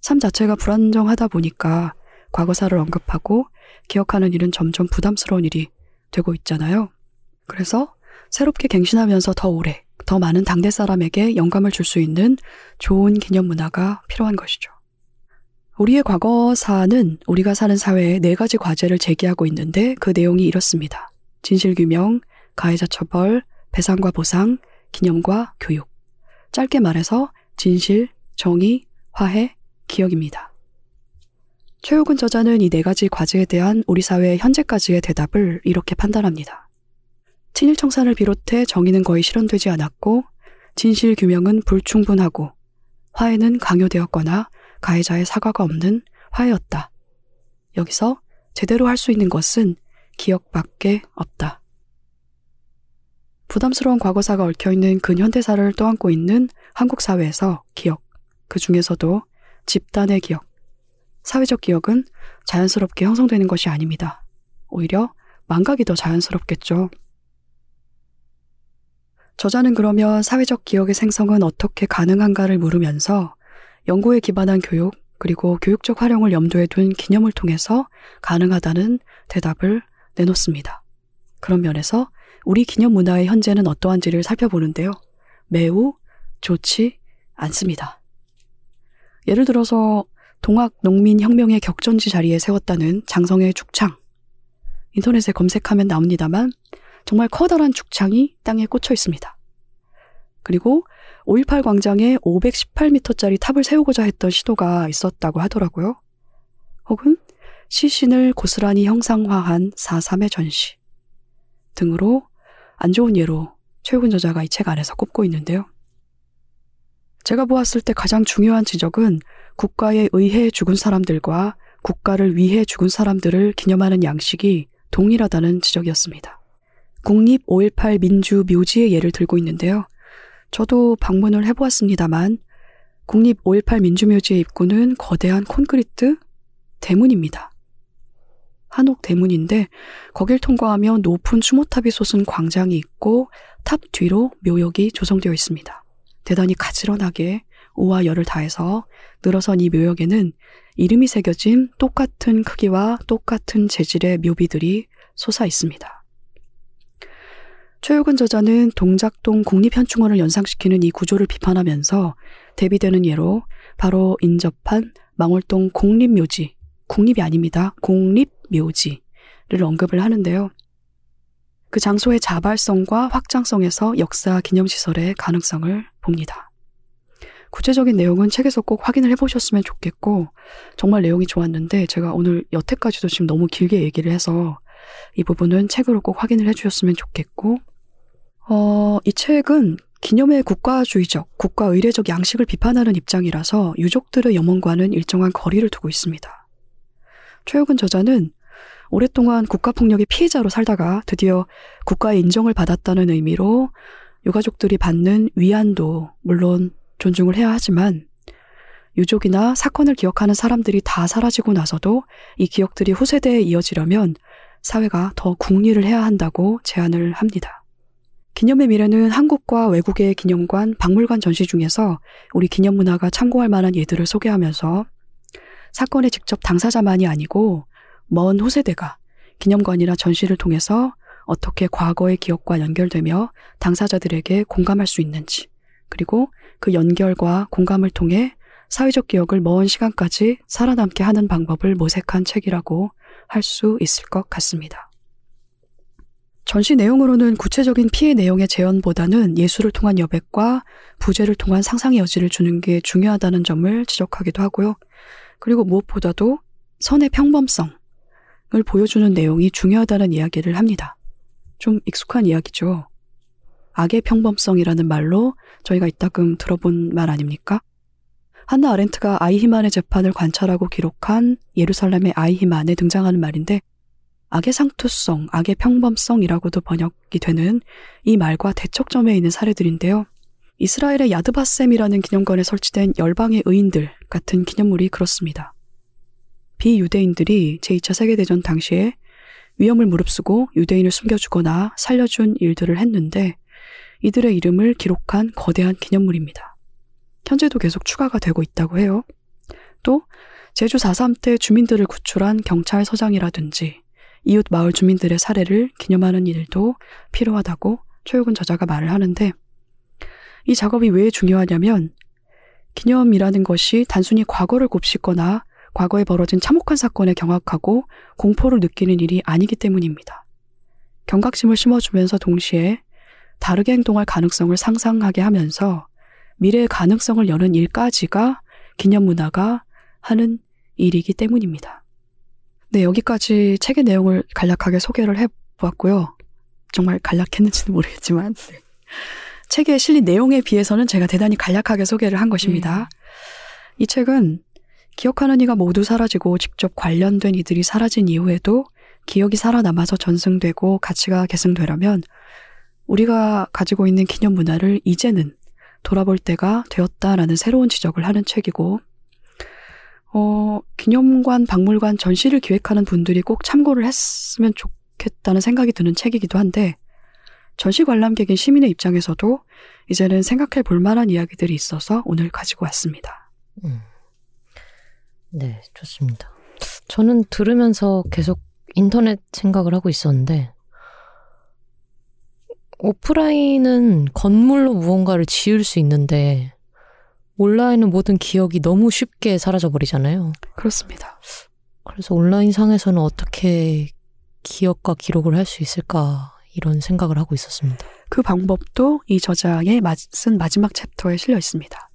삶 자체가 불안정하다 보니까 과거사를 언급하고 기억하는 일은 점점 부담스러운 일이 되고 있잖아요. 그래서 새롭게 갱신하면서 더 오래, 더 많은 당대 사람에게 영감을 줄 수 있는 좋은 기념 문화가 필요한 것이죠. 우리의 과거사는 우리가 사는 사회에 네 가지 과제를 제기하고 있는데, 그 내용이 이렇습니다. 진실규명, 가해자 처벌, 배상과 보상, 기념과 교육. 짧게 말해서 진실, 정의, 화해, 기억입니다. 최욱은 저자는 이 네 가지 과제에 대한 우리 사회의 현재까지의 대답을 이렇게 판단합니다. 친일 청산을 비롯해 정의는 거의 실현되지 않았고 진실 규명은 불충분하고 화해는 강요되었거나 가해자의 사과가 없는 화해였다. 여기서 제대로 할 수 있는 것은 기억밖에 없다. 부담스러운 과거사가 얽혀있는 근현대사를 떠안고 있는 한국 사회에서 기억, 그 중에서도 집단의 기억, 사회적 기억은 자연스럽게 형성되는 것이 아닙니다. 오히려 망각이 더 자연스럽겠죠. 저자는 그러면 사회적 기억의 생성은 어떻게 가능한가를 물으면서 연구에 기반한 교육, 그리고 교육적 활용을 염두에 둔 기념을 통해서 가능하다는 대답을 내놓습니다. 그런 면에서 우리 기념 문화의 현재는 어떠한지를 살펴보는데요. 매우 좋지 않습니다. 예를 들어서 동학 농민혁명의 격전지 자리에 세웠다는 장성의 죽창. 인터넷에 검색하면 나옵니다만 정말 커다란 죽창이 땅에 꽂혀 있습니다. 그리고 오일팔 광장에 오백십팔 미터짜리 탑을 세우고자 했던 시도가 있었다고 하더라고요. 혹은 시신을 고스란히 형상화한 사 삼의 전시 등으로 안 좋은 예로 최욱은 저자가 이 책 안에서 꼽고 있는데요. 제가 보았을 때 가장 중요한 지적은 국가에 의해 죽은 사람들과 국가를 위해 죽은 사람들을 기념하는 양식이 동일하다는 지적이었습니다. 국립 오일팔 민주 묘지의 예를 들고 있는데요. 저도 방문을 해보았습니다만 국립 오일팔 민주묘지의 입구는 거대한 콘크리트 대문입니다. 한옥 대문인데 거길 통과하면 높은 추모탑이 솟은 광장이 있고 탑 뒤로 묘역이 조성되어 있습니다. 대단히 가지런하게 오와 열을 다해서 늘어선 이 묘역에는 이름이 새겨진 똑같은 크기와 똑같은 재질의 묘비들이 솟아 있습니다. 최욱은 저자는 동작동 국립현충원을 연상시키는 이 구조를 비판하면서 대비되는 예로 바로 인접한 망월동 공립묘지, 국립이 아닙니다. 공립묘지를 언급을 하는데요. 그 장소의 자발성과 확장성에서 역사 기념시설의 가능성을 봅니다. 구체적인 내용은 책에서 꼭 확인을 해보셨으면 좋겠고 정말 내용이 좋았는데 제가 오늘 여태까지도 지금 너무 길게 얘기를 해서 이 부분은 책으로 꼭 확인을 해주셨으면 좋겠고 어, 이 책은 기념의 국가주의적, 국가의례적 양식을 비판하는 입장이라서 유족들의 염원과는 일정한 거리를 두고 있습니다. 최욱은 저자는 오랫동안 국가폭력의 피해자로 살다가 드디어 국가의 인정을 받았다는 의미로 유가족들이 받는 위안도 물론 존중을 해야 하지만 유족이나 사건을 기억하는 사람들이 다 사라지고 나서도 이 기억들이 후세대에 이어지려면 사회가 더 국리를 해야 한다고 제안을 합니다. 기념의 미래는 한국과 외국의 기념관, 박물관 전시 중에서 우리 기념문화가 참고할 만한 예들을 소개하면서 사건의 직접 당사자만이 아니고 먼 후세대가 기념관이나 전시를 통해서 어떻게 과거의 기억과 연결되며 당사자들에게 공감할 수 있는지, 그리고 그 연결과 공감을 통해 사회적 기억을 먼 시간까지 살아남게 하는 방법을 모색한 책이라고 할 수 있을 것 같습니다. 전시 내용으로는 구체적인 피해 내용의 재현보다는 예술을 통한 여백과 부재를 통한 상상의 여지를 주는 게 중요하다는 점을 지적하기도 하고요. 그리고 무엇보다도 선의 평범성을 보여주는 내용이 중요하다는 이야기를 합니다. 좀 익숙한 이야기죠. 악의 평범성이라는 말로 저희가 이따금 들어본 말 아닙니까? 한나 아렌트가 아이히만의 재판을 관찰하고 기록한 예루살렘의 아이히만에 등장하는 말인데 악의 상투성, 악의 평범성이라고도 번역이 되는 이 말과 대척점에 있는 사례들인데요. 이스라엘의 야드바셈이라는 기념관에 설치된 열방의 의인들 같은 기념물이 그렇습니다. 비유대인들이 제이 차 세계대전 당시에 위험을 무릅쓰고 유대인을 숨겨주거나 살려준 일들을 했는데 이들의 이름을 기록한 거대한 기념물입니다. 현재도 계속 추가가 되고 있다고 해요. 또 제주 사 삼 때 주민들을 구출한 경찰서장이라든지 이웃 마을 주민들의 사례를 기념하는 일도 필요하다고 최욱은 저자가 말을 하는데 이 작업이 왜 중요하냐면 기념이라는 것이 단순히 과거를 곱씹거나 과거에 벌어진 참혹한 사건에 경악하고 공포를 느끼는 일이 아니기 때문입니다. 경각심을 심어주면서 동시에 다르게 행동할 가능성을 상상하게 하면서 미래의 가능성을 여는 일까지가 기념문화가 하는 일이기 때문입니다. 네, 여기까지 책의 내용을 간략하게 소개를 해보았고요. 정말 간략했는지는 모르겠지만 책에 실린 내용에 비해서는 제가 대단히 간략하게 소개를 한 것입니다. 네. 이 책은 기억하는 이가 모두 사라지고 직접 관련된 이들이 사라진 이후에도 기억이 살아남아서 전승되고 가치가 계승되려면 우리가 가지고 있는 기념 문화를 이제는 돌아볼 때가 되었다라는 새로운 지적을 하는 책이고, 어, 기념관, 박물관, 전시를 기획하는 분들이 꼭 참고를 했으면 좋겠다는 생각이 드는 책이기도 한데, 전시 관람객인 시민의 입장에서도 이제는 생각해 볼 만한 이야기들이 있어서 오늘 가지고 왔습니다. 음. 네, 좋습니다. 저는 들으면서 계속 인터넷 생각을 하고 있었는데, 오프라인은 건물로 무언가를 지을 수 있는데 온라인은 모든 기억이 너무 쉽게 사라져버리잖아요. 그렇습니다. 그래서 온라인상에서는 어떻게 기억과 기록을 할 수 있을까, 이런 생각을 하고 있었습니다. 그 방법도 이 저자의 마, 쓴 마지막 챕터에 실려 있습니다.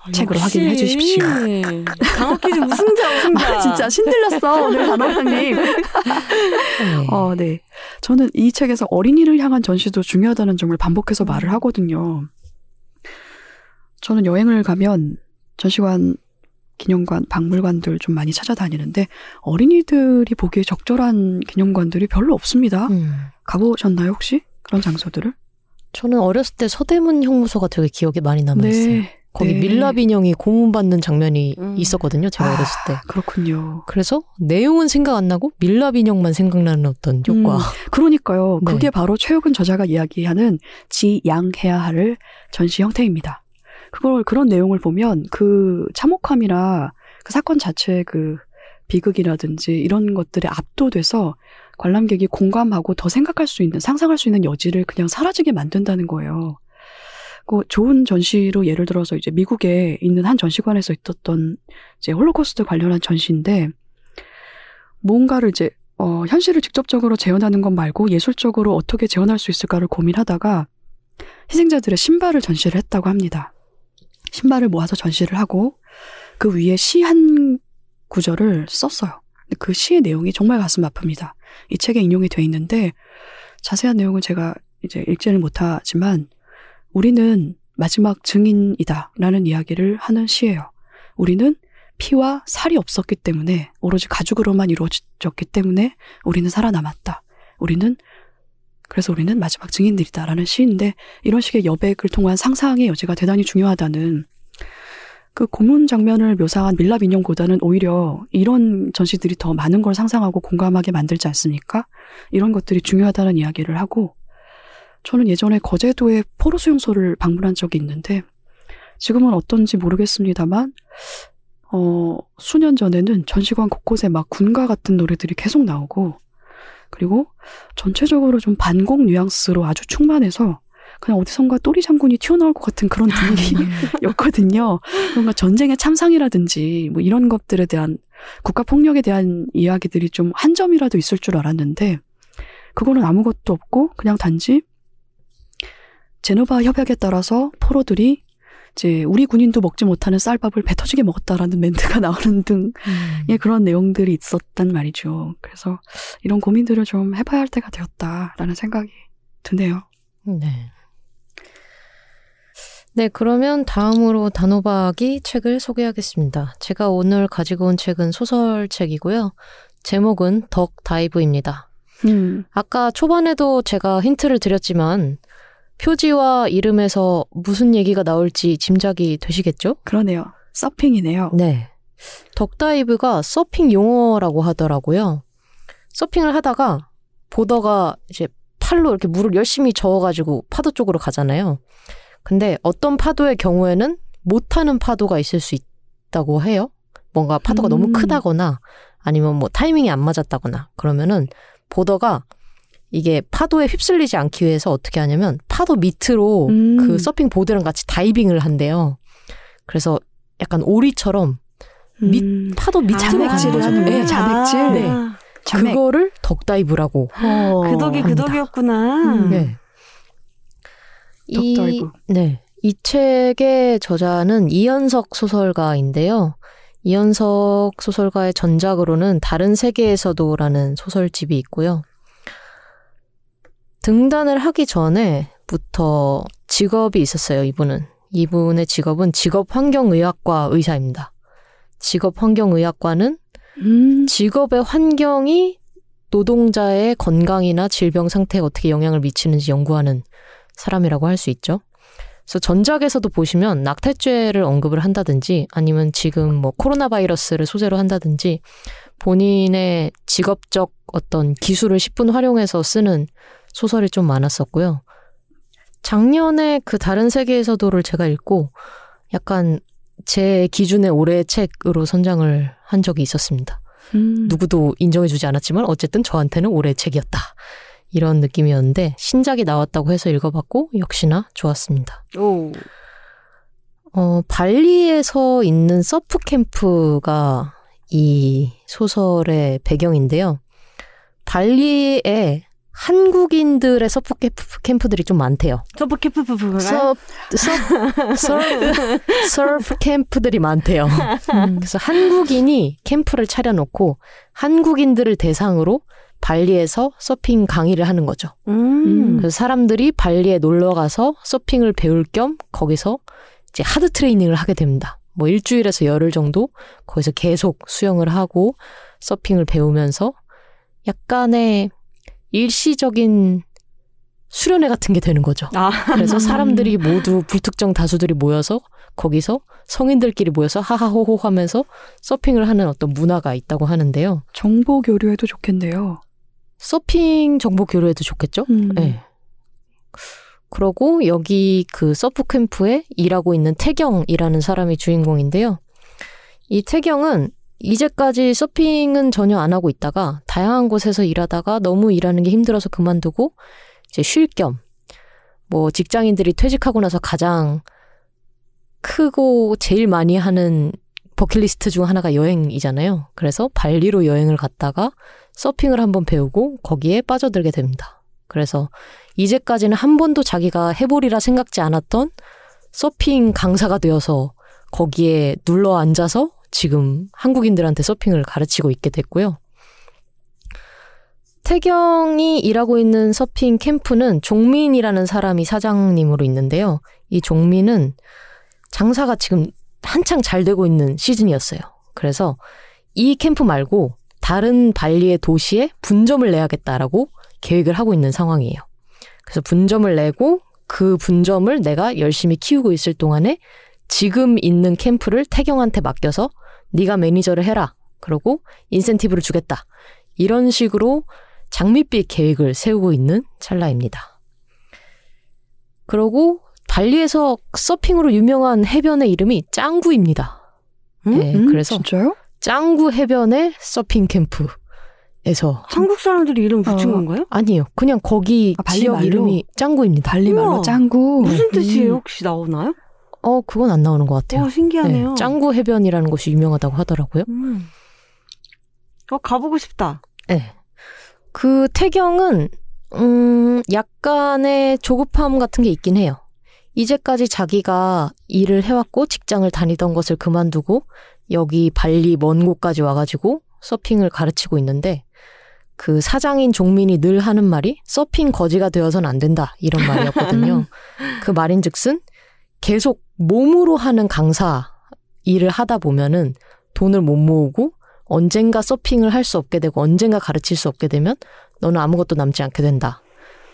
아, 책으로 확인해 주십시오. 강호퀴즈 우승자 우승자. 아, 진짜 신들렸어 오늘 단호장님. 어, 네. 저는 이 책에서 어린이를 향한 전시도 중요하다는 점을 반복해서 말을 하거든요. 저는 여행을 가면 전시관, 기념관, 박물관들 좀 많이 찾아다니는데 어린이들이 보기에 적절한 기념관들이 별로 없습니다. 음. 가보셨나요 혹시 그런 장소들을? 저는 어렸을 때 서대문 형무소가 되게 기억에 많이 남아있어요. 네. 거기 네. 밀랍 인형이 고문받는 장면이 음. 있었거든요. 제가 아, 어렸을 때. 그렇군요. 그래서 내용은 생각 안 나고 밀랍 인형만 생각나는 어떤 효과. 음, 그러니까요. 네. 그게 바로 최욱은 저자가 이야기하는 지양해야 할 전시 형태입니다. 그걸, 그런 내용을 보면 그 참혹함이나 그 사건 자체의 그 비극이라든지 이런 것들에 압도돼서 관람객이 공감하고 더 생각할 수 있는, 상상할 수 있는 여지를 그냥 사라지게 만든다는 거예요. 좋은 전시로 예를 들어서 이제 미국에 있는 한 전시관에서 있었던 이제 홀로코스트 관련한 전시인데, 뭔가를 이제 어, 현실을 직접적으로 재현하는 것 말고 예술적으로 어떻게 재현할 수 있을까를 고민하다가 희생자들의 신발을 전시를 했다고 합니다. 신발을 모아서 전시를 하고 그 위에 시 한 구절을 썼어요. 그 시의 내용이 정말 가슴 아픕니다. 이 책에 인용이 돼 있는데 자세한 내용은 제가 이제 읽지는 못하지만, 우리는 마지막 증인이다 라는 이야기를 하는 시예요. 우리는 피와 살이 없었기 때문에, 오로지 가죽으로만 이루어졌기 때문에 우리는 살아남았다. 우리는, 그래서 우리는 마지막 증인들이다 라는 시인데, 이런 식의 여백을 통한 상상의 여지가 대단히 중요하다는, 그 고문 장면을 묘사한 밀랍 인형보다는 오히려 이런 전시들이 더 많은 걸 상상하고 공감하게 만들지 않습니까? 이런 것들이 중요하다는 이야기를 하고, 저는 예전에 거제도의 포로 수용소를 방문한 적이 있는데 지금은 어떤지 모르겠습니다만 어, 수년 전에는 전시관 곳곳에 막 군가 같은 노래들이 계속 나오고, 그리고 전체적으로 좀 반공 뉘앙스로 아주 충만해서 그냥 어디선가 또리 장군이 튀어나올 것 같은 그런 분위기였거든요. 뭔가 전쟁의 참상이라든지 뭐 이런 것들에 대한, 국가폭력에 대한 이야기들이 좀 한 점이라도 있을 줄 알았는데 그거는 아무것도 없고 그냥 단지 제노바 협약에 따라서 포로들이 이제 우리 군인도 먹지 못하는 쌀밥을 배 터지게 먹었다라는 멘트가 나오는 등의 음. 그런 내용들이 있었단 말이죠. 그래서 이런 고민들을 좀 해봐야 할 때가 되었다라는 생각이 드네요. 네. 네, 그러면 다음으로 단호박이 책을 소개하겠습니다. 제가 오늘 가지고 온 책은 소설책이고요. 제목은 덕 다이브입니다. 음. 아까 초반에도 제가 힌트를 드렸지만 표지와 이름에서 무슨 얘기가 나올지 짐작이 되시겠죠? 그러네요. 서핑이네요. 네. 덕다이브가 서핑 용어라고 하더라고요. 서핑을 하다가 보더가 이제 팔로 이렇게 물을 열심히 저어가지고 파도 쪽으로 가잖아요. 근데 어떤 파도의 경우에는 못하는 파도가 있을 수 있다고 해요. 뭔가 파도가 음. 너무 크다거나 아니면 뭐 타이밍이 안 맞았다거나 그러면은 보더가 이게 파도에 휩쓸리지 않기 위해서 어떻게 하냐면 파도 밑으로 음. 그 서핑 보드랑 같이 다이빙을 한대요. 그래서 약간 오리처럼 음. 밑, 파도 밑으로 아, 가는 거죠. 네, 자백질. 네. 자맥. 그거를 덕다이브라고. 어, 그 덕이 그 덕이었구나. 음. 네. 덕다이브. 이, 네. 이 책의 저자는 이현석 소설가인데요. 이현석 소설가의 전작으로는 다른 세계에서도 라는 소설집이 있고요. 등단을 하기 전에부터 직업이 있었어요, 이분은. 이분의 직업은 직업환경의학과 의사입니다. 직업환경의학과는 음. 직업의 환경이 노동자의 건강이나 질병 상태에 어떻게 영향을 미치는지 연구하는 사람이라고 할 수 있죠. 그래서 전작에서도 보시면 낙태죄를 언급을 한다든지 아니면 지금 뭐 코로나 바이러스를 소재로 한다든지 본인의 직업적 어떤 기술을 십분 활용해서 쓰는 소설이 좀 많았었고요. 작년에 그 다른 세계에서도를 제가 읽고 약간 제 기준의 올해의 책으로 선정을 한 적이 있었습니다. 음. 누구도 인정해주지 않았지만 어쨌든 저한테는 올해의 책이었다. 이런 느낌이었는데 신작이 나왔다고 해서 읽어봤고 역시나 좋았습니다. 오. 어, 발리에서 있는 서프 캠프가 이 소설의 배경인데요. 발리에 한국인들의 서프 캠프, 캠프들이 좀 많대요. 서프 캠프가? 서프, 서프, 서프, 서프 캠프들이 많대요. 음, 그래서 한국인이 캠프를 차려놓고 한국인들을 대상으로 발리에서 서핑 강의를 하는 거죠. 음. 그래서 사람들이 발리에 놀러 가서 서핑을 배울 겸 거기서 이제 하드 트레이닝을 하게 됩니다. 뭐 일주일에서 열흘 정도 거기서 계속 수영을 하고 서핑을 배우면서 약간의 일시적인 수련회 같은 게 되는 거죠. 아. 그래서 사람들이 모두 불특정 다수들이 모여서 거기서 성인들끼리 모여서 하하호호 하면서 서핑을 하는 어떤 문화가 있다고 하는데요. 정보 교류에도 좋겠네요. 서핑 정보 교류에도 좋겠죠. 음. 네. 그러고 여기 그 서프 캠프에 일하고 있는 태경이라는 사람이 주인공인데요. 이 태경은 이제까지 서핑은 전혀 안 하고 있다가 다양한 곳에서 일하다가 너무 일하는 게 힘들어서 그만두고 이제 쉴 겸 뭐 직장인들이 퇴직하고 나서 가장 크고 제일 많이 하는 버킷리스트 중 하나가 여행이잖아요. 그래서 발리로 여행을 갔다가 서핑을 한번 배우고 거기에 빠져들게 됩니다. 그래서 이제까지는 한 번도 자기가 해보리라 생각지 않았던 서핑 강사가 되어서 거기에 눌러 앉아서 지금 한국인들한테 서핑을 가르치고 있게 됐고요. 태경이 일하고 있는 서핑 캠프는 종민이라는 사람이 사장님으로 있는데요. 이 종민은 장사가 지금 한창 잘 되고 있는 시즌이었어요. 그래서 이 캠프 말고 다른 발리의 도시에 분점을 내야겠다라고 계획을 하고 있는 상황이에요. 그래서 분점을 내고 그 분점을 내가 열심히 키우고 있을 동안에 지금 있는 캠프를 태경한테 맡겨서 네가 매니저를 해라. 그러고 인센티브를 주겠다. 이런 식으로 장밋빛 계획을 세우고 있는 찰나입니다. 그러고 발리에서 서핑으로 유명한 해변의 이름이 짱구입니다. 음? 네, 음, 그래서 진짜요? 짱구 해변의 서핑 캠프에서 한국 사람들이 이름 붙인 어, 건가요? 아니요. 그냥 거기 아, 지역 말로? 이름이 짱구입니다. 발리 말로 짱구. 무슨 뜻이에요? 음. 혹시 나오나요? 어, 그건 안 나오는 것 같아요. 와, 신기하네요. 네, 짱구 해변이라는 곳이 유명하다고 하더라고요. 음. 어, 가보고 싶다. 네. 그 태경은 음, 약간의 조급함 같은 게 있긴 해요. 이제까지 자기가 일을 해왔고 직장을 다니던 것을 그만두고 여기 발리 먼 곳까지 와가지고 서핑을 가르치고 있는데 그 사장인 종민이 늘 하는 말이 서핑 거지가 되어선 안 된다 이런 말이었거든요. 그 말인즉슨 계속 몸으로 하는 강사 일을 하다 보면은 돈을 못 모으고 언젠가 서핑을 할 수 없게 되고 언젠가 가르칠 수 없게 되면 너는 아무것도 남지 않게 된다.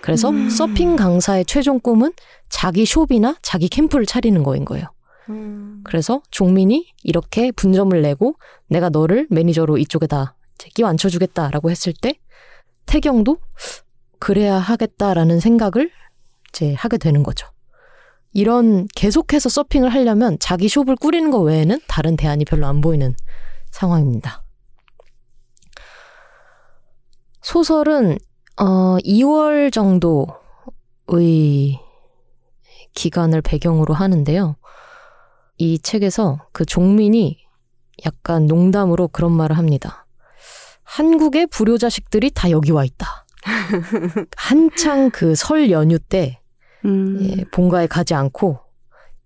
그래서 음. 서핑 강사의 최종 꿈은 자기 숍이나 자기 캠프를 차리는 거인 거예요. 음. 그래서 종민이 이렇게 분점을 내고 내가 너를 매니저로 이쪽에다 끼워 앉혀주겠다라고 했을 때 태경도 그래야 하겠다라는 생각을 이제 하게 되는 거죠. 이런 계속해서 서핑을 하려면 자기 숍을 꾸리는 것 외에는 다른 대안이 별로 안 보이는 상황입니다. 소설은 어, 이월 정도의 기간을 배경으로 하는데요. 이 책에서 그 종민이 약간 농담으로 그런 말을 합니다. 한국의 불효자식들이 다 여기 와 있다. 한창 그 설 연휴 때 음. 예, 본가에 가지 않고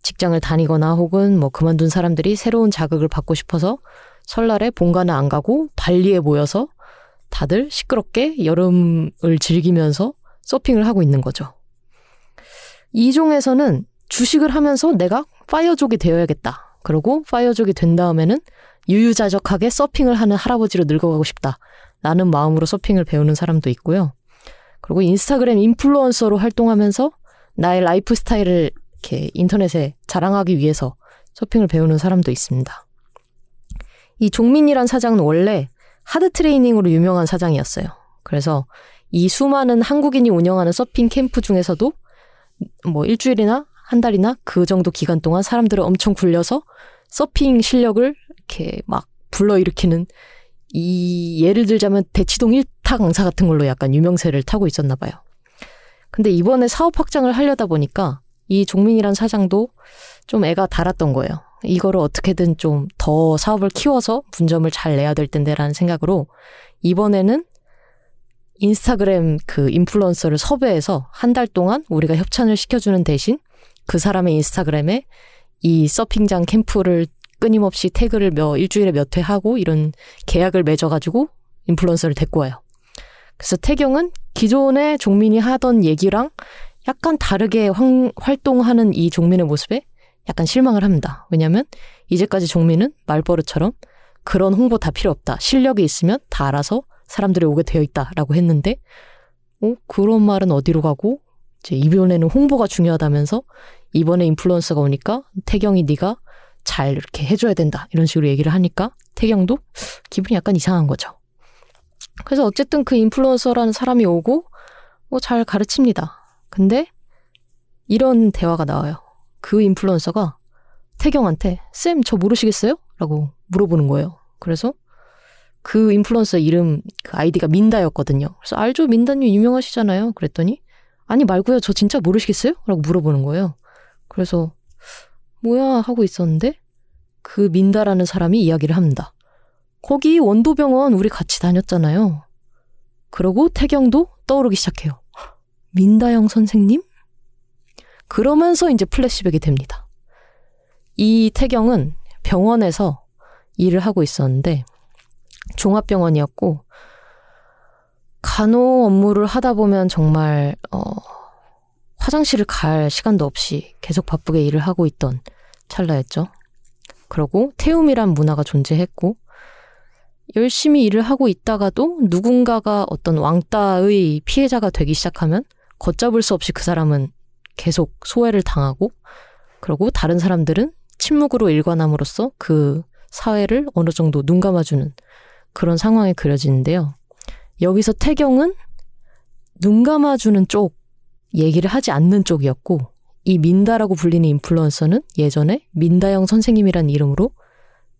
직장을 다니거나 혹은 뭐 그만둔 사람들이 새로운 자극을 받고 싶어서 설날에 본가는 안 가고 발리에 모여서 다들 시끄럽게 여름을 즐기면서 서핑을 하고 있는 거죠. 이종에서는 주식을 하면서 내가 파이어족이 되어야겠다. 그리고 파이어족이 된 다음에는 유유자적하게 서핑을 하는 할아버지로 늙어가고 싶다. 라는 마음으로 서핑을 배우는 사람도 있고요. 그리고 인스타그램 인플루언서로 활동하면서 나의 라이프 스타일을 이렇게 인터넷에 자랑하기 위해서 서핑을 배우는 사람도 있습니다. 이 종민이란 사장은 원래 하드 트레이닝으로 유명한 사장이었어요. 그래서 이 수많은 한국인이 운영하는 서핑 캠프 중에서도 뭐 일주일이나 한 달이나 그 정도 기간 동안 사람들을 엄청 굴려서 서핑 실력을 이렇게 막 불러일으키는, 이 예를 들자면 대치동 일 타 강사 같은 걸로 약간 유명세를 타고 있었나 봐요. 근데 이번에 사업 확장을 하려다 보니까 이 종민이란 사장도 좀 애가 달았던 거예요. 이거를 어떻게든 좀 더 사업을 키워서 분점을 잘 내야 될 텐데라는 생각으로 이번에는 인스타그램 그 인플루언서를 섭외해서 한 달 동안 우리가 협찬을 시켜주는 대신 그 사람의 인스타그램에 이 서핑장 캠프를 끊임없이 태그를 몇 일주일에 몇 회 하고 이런 계약을 맺어가지고 인플루언서를 데리고 와요. 그래서 태경은 기존에 종민이 하던 얘기랑 약간 다르게 황, 활동하는 이 종민의 모습에 약간 실망을 합니다. 왜냐하면 이제까지 종민은 말버릇처럼 그런 홍보 다 필요 없다. 실력이 있으면 다 알아서 사람들이 오게 되어 있다라고 했는데, 어? 그런 말은 어디로 가고, 이제 이번에는 홍보가 중요하다면서 이번에 인플루언서가 오니까 태경이 네가 잘 이렇게 해줘야 된다 이런 식으로 얘기를 하니까 태경도 기분이 약간 이상한 거죠. 그래서 어쨌든 그 인플루언서라는 사람이 오고 뭐 잘 가르칩니다. 근데 이런 대화가 나와요. 그 인플루언서가 태경한테 쌤 저 모르시겠어요? 라고 물어보는 거예요. 그래서 그 인플루언서 이름 그 아이디가 민다였거든요. 그래서 알죠, 민다님 유명하시잖아요. 그랬더니 아니 말고요, 저 진짜 모르시겠어요? 라고 물어보는 거예요. 그래서 뭐야 하고 있었는데 그 민다라는 사람이 이야기를 합니다. 거기 원도병원 우리 같이 다녔잖아요. 그러고 태경도 떠오르기 시작해요. 민다영 선생님? 그러면서 이제 플래시백이 됩니다. 이 태경은 병원에서 일을 하고 있었는데 종합병원이었고, 간호 업무를 하다 보면 정말 어, 화장실을 갈 시간도 없이 계속 바쁘게 일을 하고 있던 찰나였죠. 그리고 태움이란 문화가 존재했고, 열심히 일을 하고 있다가도 누군가가 어떤 왕따의 피해자가 되기 시작하면 걷잡을 수 없이 그 사람은 계속 소외를 당하고, 그리고 다른 사람들은 침묵으로 일관함으로써 그 사회를 어느 정도 눈 감아주는 그런 상황이 그려지는데요. 여기서 태경은 눈 감아주는 쪽, 얘기를 하지 않는 쪽이었고, 이 민다라고 불리는 인플루언서는 예전에 민다영 선생님이란 이름으로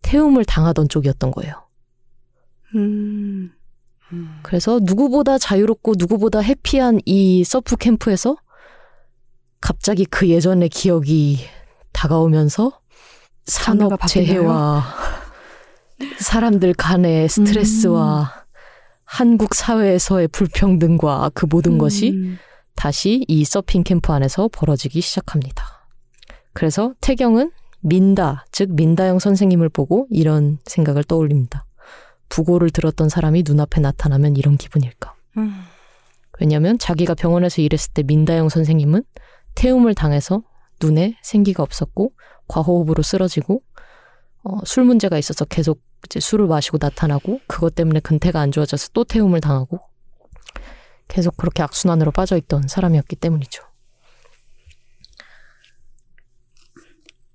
태움을 당하던 쪽이었던 거예요. 음. 음. 그래서 누구보다 자유롭고 누구보다 해피한 이 서프 캠프에서 갑자기 그 예전의 기억이 다가오면서 산업 재해와 사람들 간의 스트레스와 음. 한국 사회에서의 불평등과 그 모든 음. 것이 다시 이 서핑 캠프 안에서 벌어지기 시작합니다. 그래서 태경은 민다, 즉 민다영 선생님을 보고 이런 생각을 떠올립니다. 부고를 들었던 사람이 눈앞에 나타나면 이런 기분일까? 음. 왜냐하면 자기가 병원에서 일했을 때 민다영 선생님은 태움을 당해서 눈에 생기가 없었고 과호흡으로 쓰러지고 어, 술 문제가 있어서 계속 이제 술을 마시고 나타나고, 그것 때문에 근태가 안 좋아져서 또 태움을 당하고, 계속 그렇게 악순환으로 빠져있던 사람이었기 때문이죠.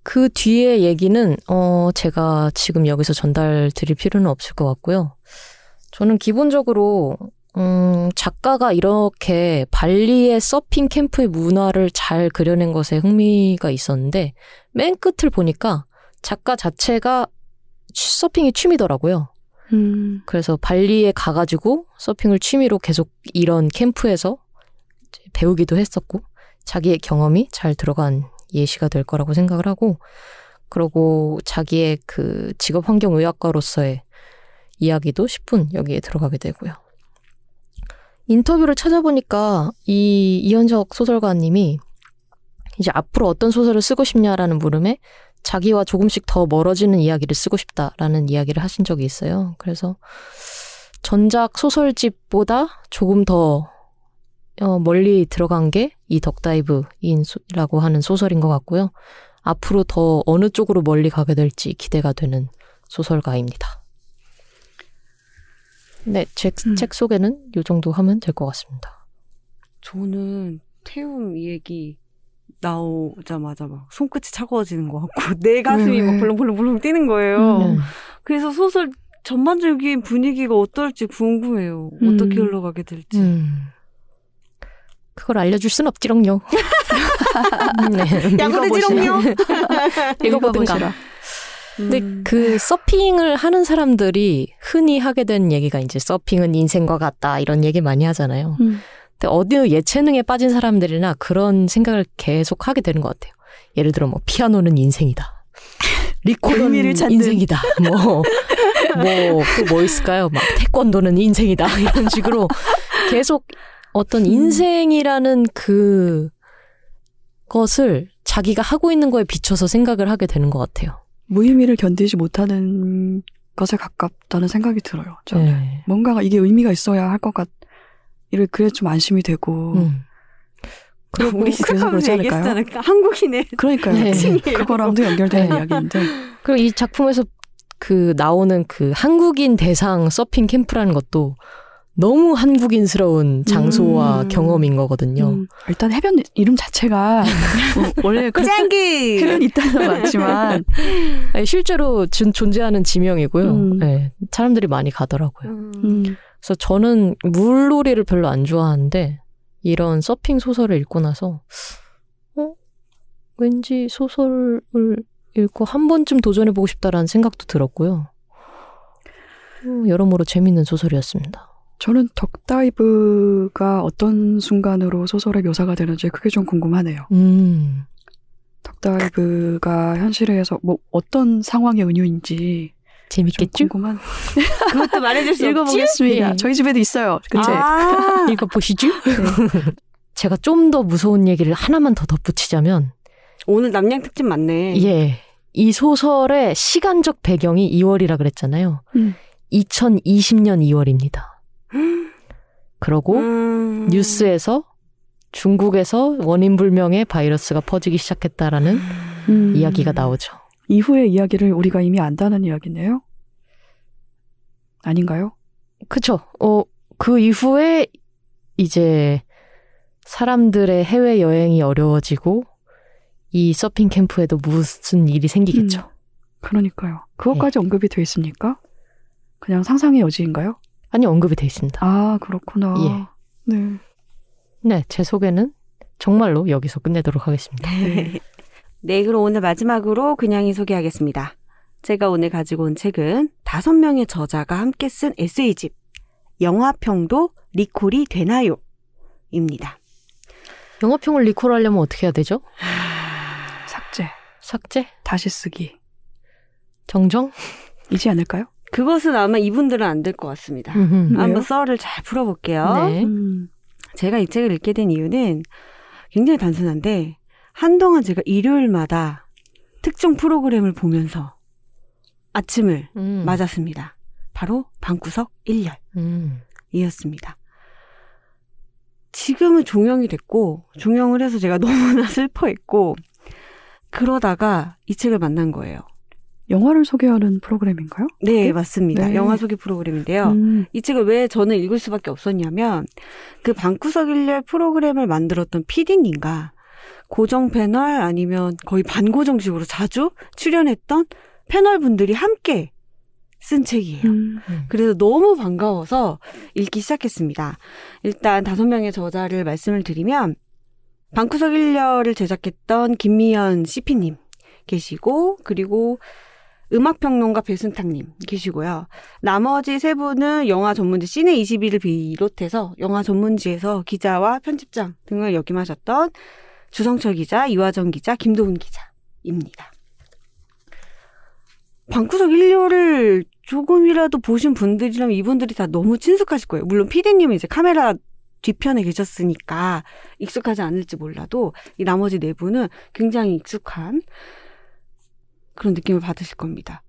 그 뒤에 얘기는 어, 제가 지금 여기서 전달드릴 필요는 없을 것 같고요. 저는 기본적으로 음, 작가가 이렇게 발리의 서핑 캠프의 문화를 잘 그려낸 것에 흥미가 있었는데, 맨 끝을 보니까 작가 자체가 서핑이 취미더라고요. 음. 그래서 발리에 가가지고 서핑을 취미로 계속 이런 캠프에서 배우기도 했었고, 자기의 경험이 잘 들어간 예시가 될 거라고 생각을 하고, 그리고 자기의 그 직업환경의학과로서의 이야기도 십 분 여기에 들어가게 되고요. 인터뷰를 찾아보니까 이 이현적 소설가님이 이제 앞으로 어떤 소설을 쓰고 싶냐라는 물음에 자기와 조금씩 더 멀어지는 이야기를 쓰고 싶다라는 이야기를 하신 적이 있어요. 그래서 전작 소설집보다 조금 더 멀리 들어간 게 이 덕다이브라고 하는 소설인 것 같고요. 앞으로 더 어느 쪽으로 멀리 가게 될지 기대가 되는 소설가입니다. 네, 제 음. 책 소개는 이 정도 하면 될 것 같습니다. 저는 태움 얘기 나오자마자 막 손끝이 차가워지는 것 같고 내 가슴이 음. 막 벌렁벌렁벌렁 뛰는 거예요. 음. 그래서 소설 전반적인 분위기가 어떨지 궁금해요. 음. 어떻게 흘러가게 될지. 음. 그걸 알려줄 순 없지롱요. 네. 야구대지롱요. 읽어보든가. 근데 음. 그 서핑을 하는 사람들이 흔히 하게 된 얘기가 이제 서핑은 인생과 같다 이런 얘기 많이 하잖아요. 음. 근데 어느 예체능에 빠진 사람들이나 그런 생각을 계속 하게 되는 것 같아요. 예를 들어 뭐 피아노는 인생이다. 리코는 인생이다. 뭐 뭐 또 뭐 있을까요? 막 태권도는 인생이다. 이런 식으로 계속 어떤 인생이라는 그 것을 자기가 하고 있는 거에 비춰서 생각을 하게 되는 것 같아요. 무의미를 견디지 못하는 것에 가깝다는 생각이 들어요. 저는 네. 뭔가가 이게 의미가 있어야 할 것 같. 이를 그래 좀 안심이 되고. 음. 그리고 우리 그래서 그렇지 않을까요? 한국인의 그러니까요. 네. 그거랑도 연결되는 네. 이야기인데. 그리고 이 작품에서 그 나오는 그 한국인 대상 서핑 캠프라는 것도 너무 한국인스러운 장소와 음. 경험인 거거든요. 음. 일단 해변 이름 자체가 원래 짱기 해변이 있다는 맞지만 아니, 실제로 진, 존재하는 지명이고요. 음. 네, 사람들이 많이 가더라고요. 음. 그래서 저는 물놀이를 별로 안 좋아하는데 이런 서핑 소설을 읽고 나서 어? 왠지 소설을 읽고 한 번쯤 도전해보고 싶다라는 생각도 들었고요. 음, 여러모로 재밌는 소설이었습니다. 저는 덕다이브가 어떤 순간으로 소설의 묘사가 되는지 그게 좀 궁금하네요. 음. 덕다이브가 현실에서 뭐 어떤 상황의 은유인지 재밌겠죠? 궁금한. 그것도 말해줄 수 없지? 읽어보겠습니다. 예. 저희 집에도 있어요. 그치? 아~ 읽어보시죠? 네. 제가 좀 더 무서운 얘기를 하나만 더 덧붙이자면 오늘 남양특집 맞네. 예, 이 소설의 시간적 배경이 이월이라 그랬잖아요. 음. 이천이십 년 이월입니다. 그러고 음... 뉴스에서 중국에서 원인불명의 바이러스가 퍼지기 시작했다라는 음... 이야기가 나오죠. 이후의 이야기를 우리가 이미 안다는 이야기네요? 아닌가요? 그쵸. 어, 그 이후에 이제 사람들의 해외여행이 어려워지고 이 서핑 캠프에도 무슨 일이 생기겠죠. 음, 그러니까요. 그것까지 네. 언급이 돼 있습니까? 그냥 상상의 여지인가요? 아니, 언급이 돼 있습니다. 아, 그렇구나. 예. 네. 네, 제 소개는 정말로 여기서 끝내도록 하겠습니다. 네. 네, 그럼 오늘 마지막으로 그냥이 소개하겠습니다. 제가 오늘 가지고 온 책은 다섯 명의 저자가 함께 쓴 에세이집 영화평도 리콜이 되나요? 입니다. 영화평을 리콜하려면 어떻게 해야 되죠? 하... 삭제. 삭제? 다시 쓰기. 정정? 이지 않을까요? 그것은 아마 이분들은 안 될 것 같습니다. 음흠, 한번 썰을 잘 풀어볼게요. 네. 음. 제가 이 책을 읽게 된 이유는 굉장히 단순한데 한동안 제가 일요일마다 특정 프로그램을 보면서 아침을 음. 맞았습니다. 바로 방구석 일 열 음. 이었습니다. 지금은 종영이 됐고 종영을 해서 제가 너무나 슬퍼했고 그러다가 이 책을 만난 거예요. 영화를 소개하는 프로그램인가요? 네, 네? 맞습니다. 네. 영화 소개 프로그램인데요. 음. 이 책을 왜 저는 읽을 수밖에 없었냐면 그 방구석 일 열 프로그램을 만들었던 피디님과 고정 패널 아니면 거의 반고정식으로 자주 출연했던 패널분들이 함께 쓴 책이에요. 음. 그래서 너무 반가워서 읽기 시작했습니다. 일단 다섯 명의 저자를 말씀을 드리면 방구석 일 열을 제작했던 김미연 씨피님 계시고 그리고 음악평론가 배순탁님 계시고요. 나머지 세 분은 영화 전문지 씨네이십일을 비롯해서 영화 전문지에서 기자와 편집장 등을 역임하셨던 주성철 기자, 이화정 기자, 김도훈 기자입니다. 방구석 일 열을 조금이라도 보신 분들이라면 이분들이 다 너무 친숙하실 거예요. 물론 피디님은 이제 카메라 뒤편에 계셨으니까 익숙하지 않을지 몰라도 이 나머지 네 분은 굉장히 익숙한 그런 느낌을 받으실 겁니다.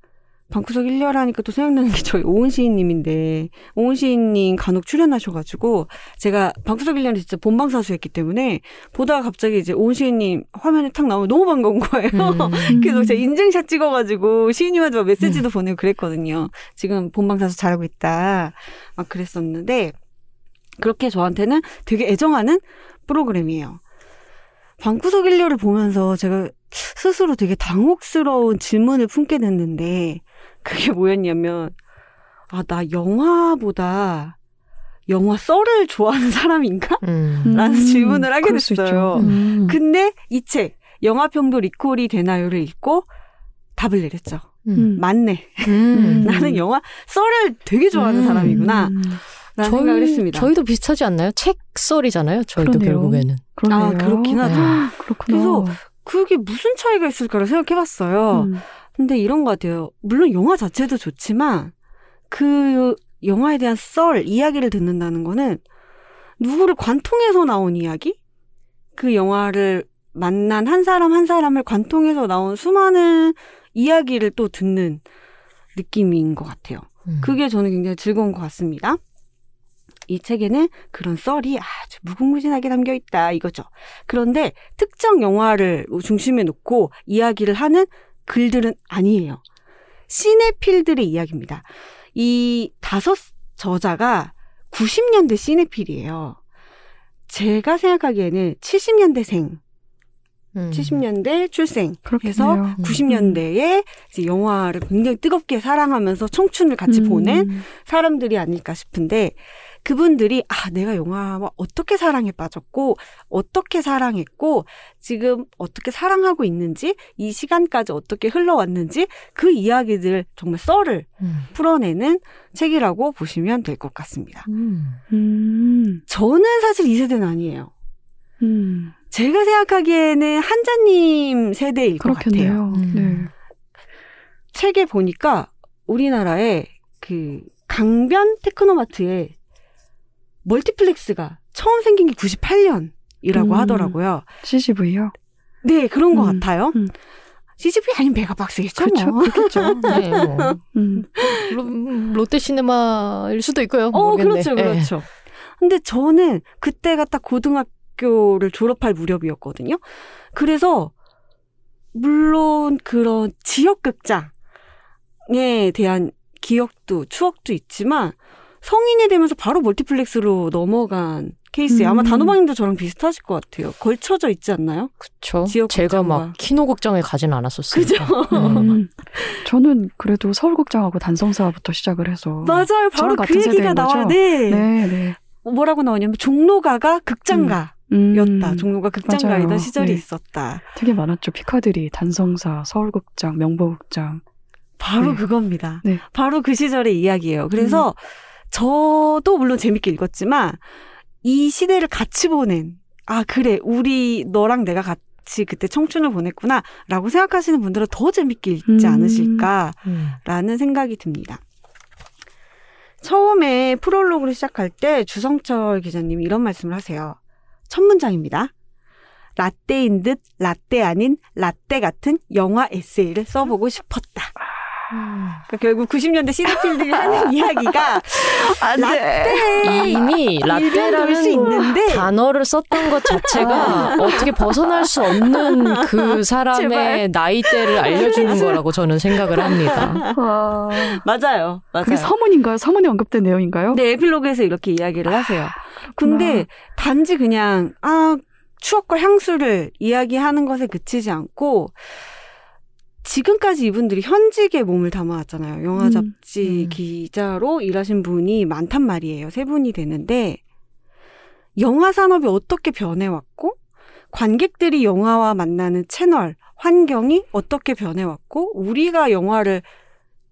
방구석 일 열 하니까 또 생각나는 게 저희 오은 시인님인데, 오은 시인님 간혹 출연하셔가지고, 제가 방구석 일 열 진짜 본방사수했기 때문에, 보다가 갑자기 이제 오은 시인님 화면에 탁 나오면 너무 반가운 거예요. 음. 그래서 제가 인증샷 찍어가지고, 시인님한테 막 메시지도 음. 보내고 그랬거든요. 지금 본방사수 잘하고 있다. 막 그랬었는데, 그렇게 저한테는 되게 애정하는 프로그램이에요. 방구석 일 열을 보면서 제가 스스로 되게 당혹스러운 질문을 품게 됐는데, 그게 뭐였냐면, 아, 나 영화보다 영화 썰을 좋아하는 사람인가? 음. 라는 질문을 하게 됐어요. 음. 근데 이 책, 영화평도 리콜이 되나요를 읽고 답을 내렸죠. 음. 맞네. 음. 나는 영화 썰을 되게 좋아하는 음. 사람이구나. 라는 저희, 생각을 했습니다. 저희도 비슷하지 않나요? 책 썰이잖아요. 저희도 그러네요. 결국에는. 그러네요. 아, 그렇긴 하죠. 아, 그렇구나. 그래서 그게 무슨 차이가 있을까를 생각해봤어요. 음. 근데 이런 것 같아요. 물론 영화 자체도 좋지만 그 영화에 대한 썰, 이야기를 듣는다는 거는 누구를 관통해서 나온 이야기? 그 영화를 만난 한 사람 한 사람을 관통해서 나온 수많은 이야기를 또 듣는 느낌인 것 같아요. 음. 그게 저는 굉장히 즐거운 것 같습니다. 이 책에는 그런 썰이 아주 무궁무진하게 담겨있다 이거죠. 그런데 특정 영화를 중심에 놓고 이야기를 하는 글들은 아니에요. 시네필들의 이야기입니다. 이 다섯 저자가 구십 년대 시네필이에요. 제가 생각하기에는 칠십 년대생, 음. 칠십 년대 출생. 그래서 구십 년대에 이제 영화를 굉장히 뜨겁게 사랑하면서 청춘을 같이 음. 보낸 사람들이 아닐까 싶은데, 그분들이 아 내가 영화와 어떻게 사랑에 빠졌고 어떻게 사랑했고 지금 어떻게 사랑하고 있는지 이 시간까지 어떻게 흘러왔는지 그 이야기들 정말 썰을 음. 풀어내는 책이라고 보시면 될 것 같습니다. 음. 음. 저는 사실 이 세대는 아니에요. 음. 제가 생각하기에는 한자님 세대일 그렇겠네요. 것 같아요. 음. 네. 책에 보니까 우리나라의 그 강변 테크노마트에 멀티플렉스가 처음 생긴 게 구십팔 년이라고 음, 하더라고요. 씨지브이요? 네, 그런 음, 것 같아요. 음. 씨지브이 아니면 메가박스겠죠. 그렇죠, 뭐. 그렇겠죠. 네, 뭐. 음. 로, 롯데시네마일 수도 있고요. 어, 모르겠네. 그렇죠, 그렇죠. 네. 근데 저는 그때가 딱 고등학교를 졸업할 무렵이었거든요. 그래서 물론 그런 지역극장에 대한 기억도 추억도 있지만 성인이 되면서 바로 멀티플렉스로 넘어간 케이스예요. 아마 음. 단호박님도 저랑 비슷하실 것 같아요. 걸쳐져 있지 않나요? 그렇죠. 제가 막 키노극장에 가진 않았었어요. 그죠. 음. 저는 그래도 서울극장하고 단성사부터 시작을 해서. 맞아요. 바로 그 얘기가 나와요. 네. 네, 네. 뭐라고 나오냐면 종로가가 극장가. 음. 였다. 음, 종로가 극장가이던 시절이 네. 있었다. 되게 많았죠. 피카들이 단성사, 서울극장, 명보극장. 바로 네. 그겁니다. 네. 바로 그 시절의 이야기예요. 그래서 음. 저도 물론 재밌게 읽었지만 이 시대를 같이 보낸 아 그래 우리 너랑 내가 같이 그때 청춘을 보냈구나 라고 생각하시는 분들은 더 재밌게 읽지 음. 않으실까라는 음. 생각이 듭니다. 처음에 프롤로그를 시작할 때 주성철 기자님이 이런 말씀을 하세요. 첫 문장입니다. 라떼인 듯 라떼 아닌 라떼 같은 영화 에세이를 써보고 싶었다. 그러니까 결국 구십 년대 시네필들이 하는 이야기가 라떼 이미 라떼라는 수 있는데 단어를 썼던 것 자체가 어떻게 벗어날 수 없는 그 사람의 제발. 나이대를 알려주는 거라고 저는 생각을 합니다. 와. 맞아요. 맞아요. 그게 서문인가요? 서문에 언급된 내용인가요? 네. 에필로그에서 이렇게 이야기를 하세요. 근데 와. 단지 그냥 아 추억과 향수를 이야기하는 것에 그치지 않고 지금까지 이분들이 현직에 몸을 담아왔잖아요. 영화 잡지 음. 기자로 일하신 분이 많단 말이에요. 세 분이 되는데 영화 산업이 어떻게 변해왔고 관객들이 영화와 만나는 채널, 환경이 어떻게 변해왔고 우리가 영화를